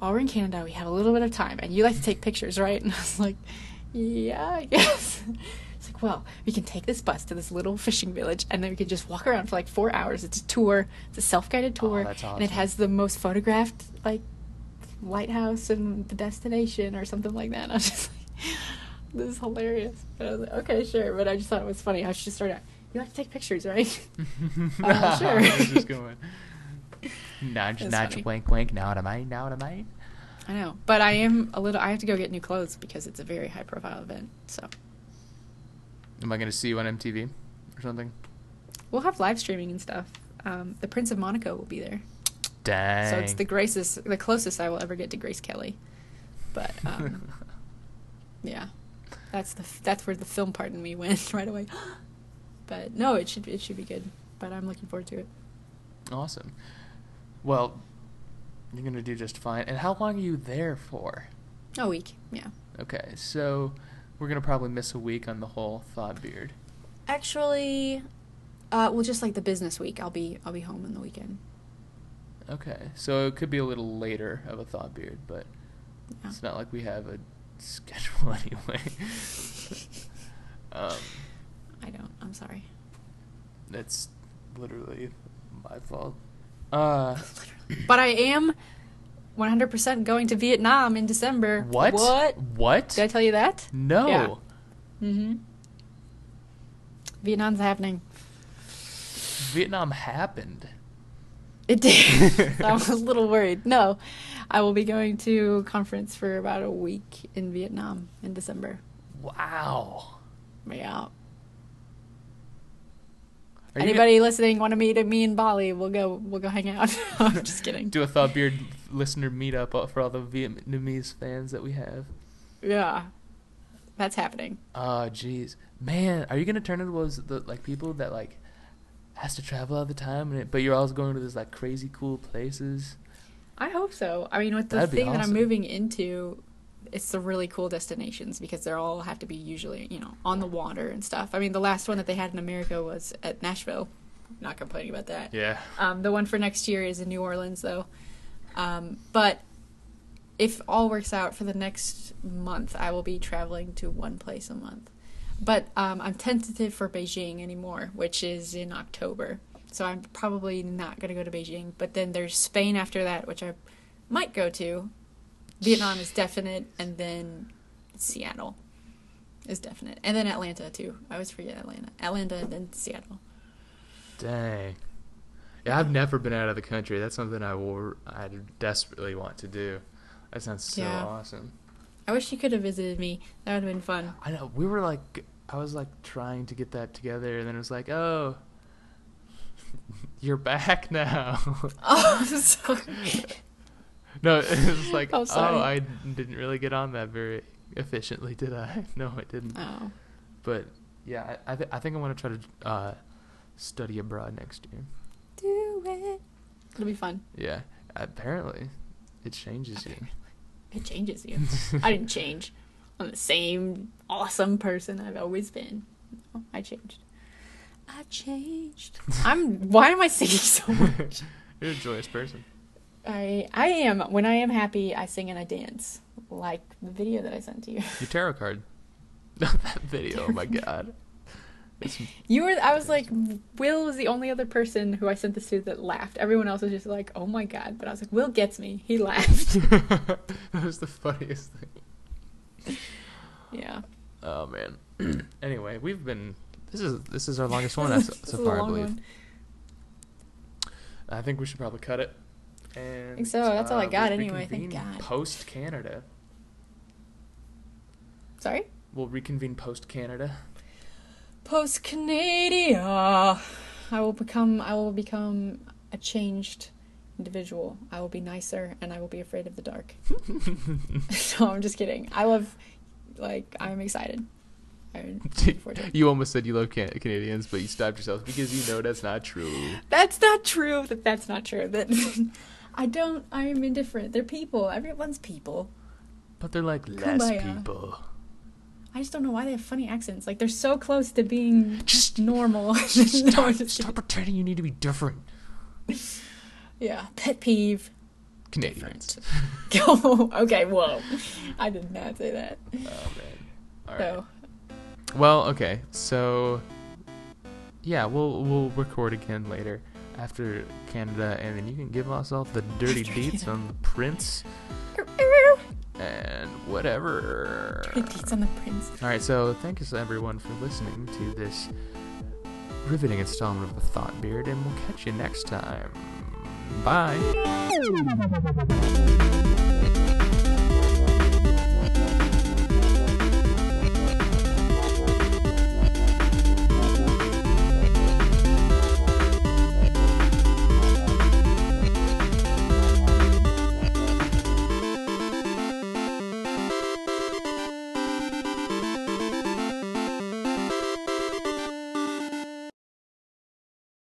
while we're in Canada, we have a little bit of time. And you like to take pictures, right? And I was like, yeah, I guess. It's like, well, we can take this bus to this little fishing village, and then we can just walk around for like 4 hours. It's a tour. It's a self-guided tour. Oh, that's awesome. And it has the most photographed, like, lighthouse and the destination or something like that. And I was just like, this is hilarious. But I was like, okay, sure. But I just thought it was funny how she started out, you like to take pictures, right? Sure. I was just going nudge, wink, wink, now to mine. I know. But I have to go get new clothes because it's a very high profile event. So am I going to see you on MTV or something? We'll have live streaming and stuff. the Prince of Monaco will be there. Dang. So it's the closest I will ever get to Grace Kelly. But, yeah, that's where the film part in me went right away. But no, it should be good. But I'm looking forward to it. Awesome. Well, you're going to do just fine. And how long are you there for? A week, yeah. Okay, so we're going to probably miss a week on the whole Thought Beard. Actually, well, just like the business week, I'll be home on the weekend. Okay, so it could be a little later of a Thought Beard, but yeah. It's not like we have a schedule anyway. I don't. I'm sorry. That's literally my fault. But I am 100% going to Vietnam in December. What? Did I tell you that? No. Yeah. Mm-hmm. Vietnam's happening. Vietnam happened. It did. I was a little worried. No, I will be going to conference for about a week in Vietnam in December. Wow. Yeah. Anybody listening want to meet me in Bali? We'll go hang out. I'm just kidding. Do a Thought Beard listener meetup for all the Vietnamese fans that we have. Yeah, that's happening. Oh, jeez, man, are you gonna turn into those people that has to travel all the time, but you're always going to these crazy cool places? I hope so. I mean, with the thing that I'm moving into, it's the really cool destinations because they all have to be usually, on the water and stuff. I mean, the last one that they had in America was at Nashville. I'm not complaining about that. Yeah. The one for next year is in New Orleans, though. But if all works out for the next month, I will be traveling to one place a month. But I'm tentative for Beijing anymore, which is in October. So I'm probably not going to go to Beijing. But then there's Spain after that, which I might go to. Vietnam is definite, and then Seattle is definite. And then Atlanta, too. I always forget Atlanta. Atlanta and then Seattle. Dang. Yeah, I've never been out of the country. That's something I desperately want to do. That sounds so awesome. I wish you could have visited me. That would have been fun. I know. We were I was trying to get that together, and then it was oh, you're back now. Oh, I'm sorry. No, it was I didn't really get on that very efficiently, did I? No, I didn't. Oh. But, yeah, I think I want to try to study abroad next year. Do it. It'll be fun. Yeah. Apparently, it changes you. It changes you. I didn't change. I'm the same awesome person I've always been. No, I changed. Why am I singing so much? You're a joyous person. I am. When I am happy, I sing and I dance, like the video that I sent to you. Your tarot card. Not that video. Oh my God. I was Will was the only other person who I sent this to that laughed. Everyone else was just oh my God. But I was Will gets me. He laughed. That was the funniest thing. Yeah. Oh man. Anyway, we've been. This is our longest one so far, I believe. One. I think we should probably cut it. And, I think so. That's all I got anyway. Thank God. Post Canada. Sorry? We'll reconvene post Canada. Post Canada. I will become a changed individual. I will be nicer and I will be afraid of the dark. No, I'm just kidding. I love I'm excited. You almost said you love Canadians, but you stopped yourself because you know that's not true. That's not true. That I am indifferent. They're people. Everyone's people. But they're less people. I just don't know why they have funny accents. They're so close to being just normal. Stop pretending you need to be different. Yeah. Pet peeve. Canadians. Oh, okay. Whoa. I did not say that. Oh, man. All right. Well, okay, so, yeah, we'll record again later after Canada, and then you can give us all the dirty deets on the Prince and whatever. Dirty deets on the Prince. All right, so thank you, everyone, for listening to this riveting installment of The Thought Beard, and we'll catch you next time. Bye.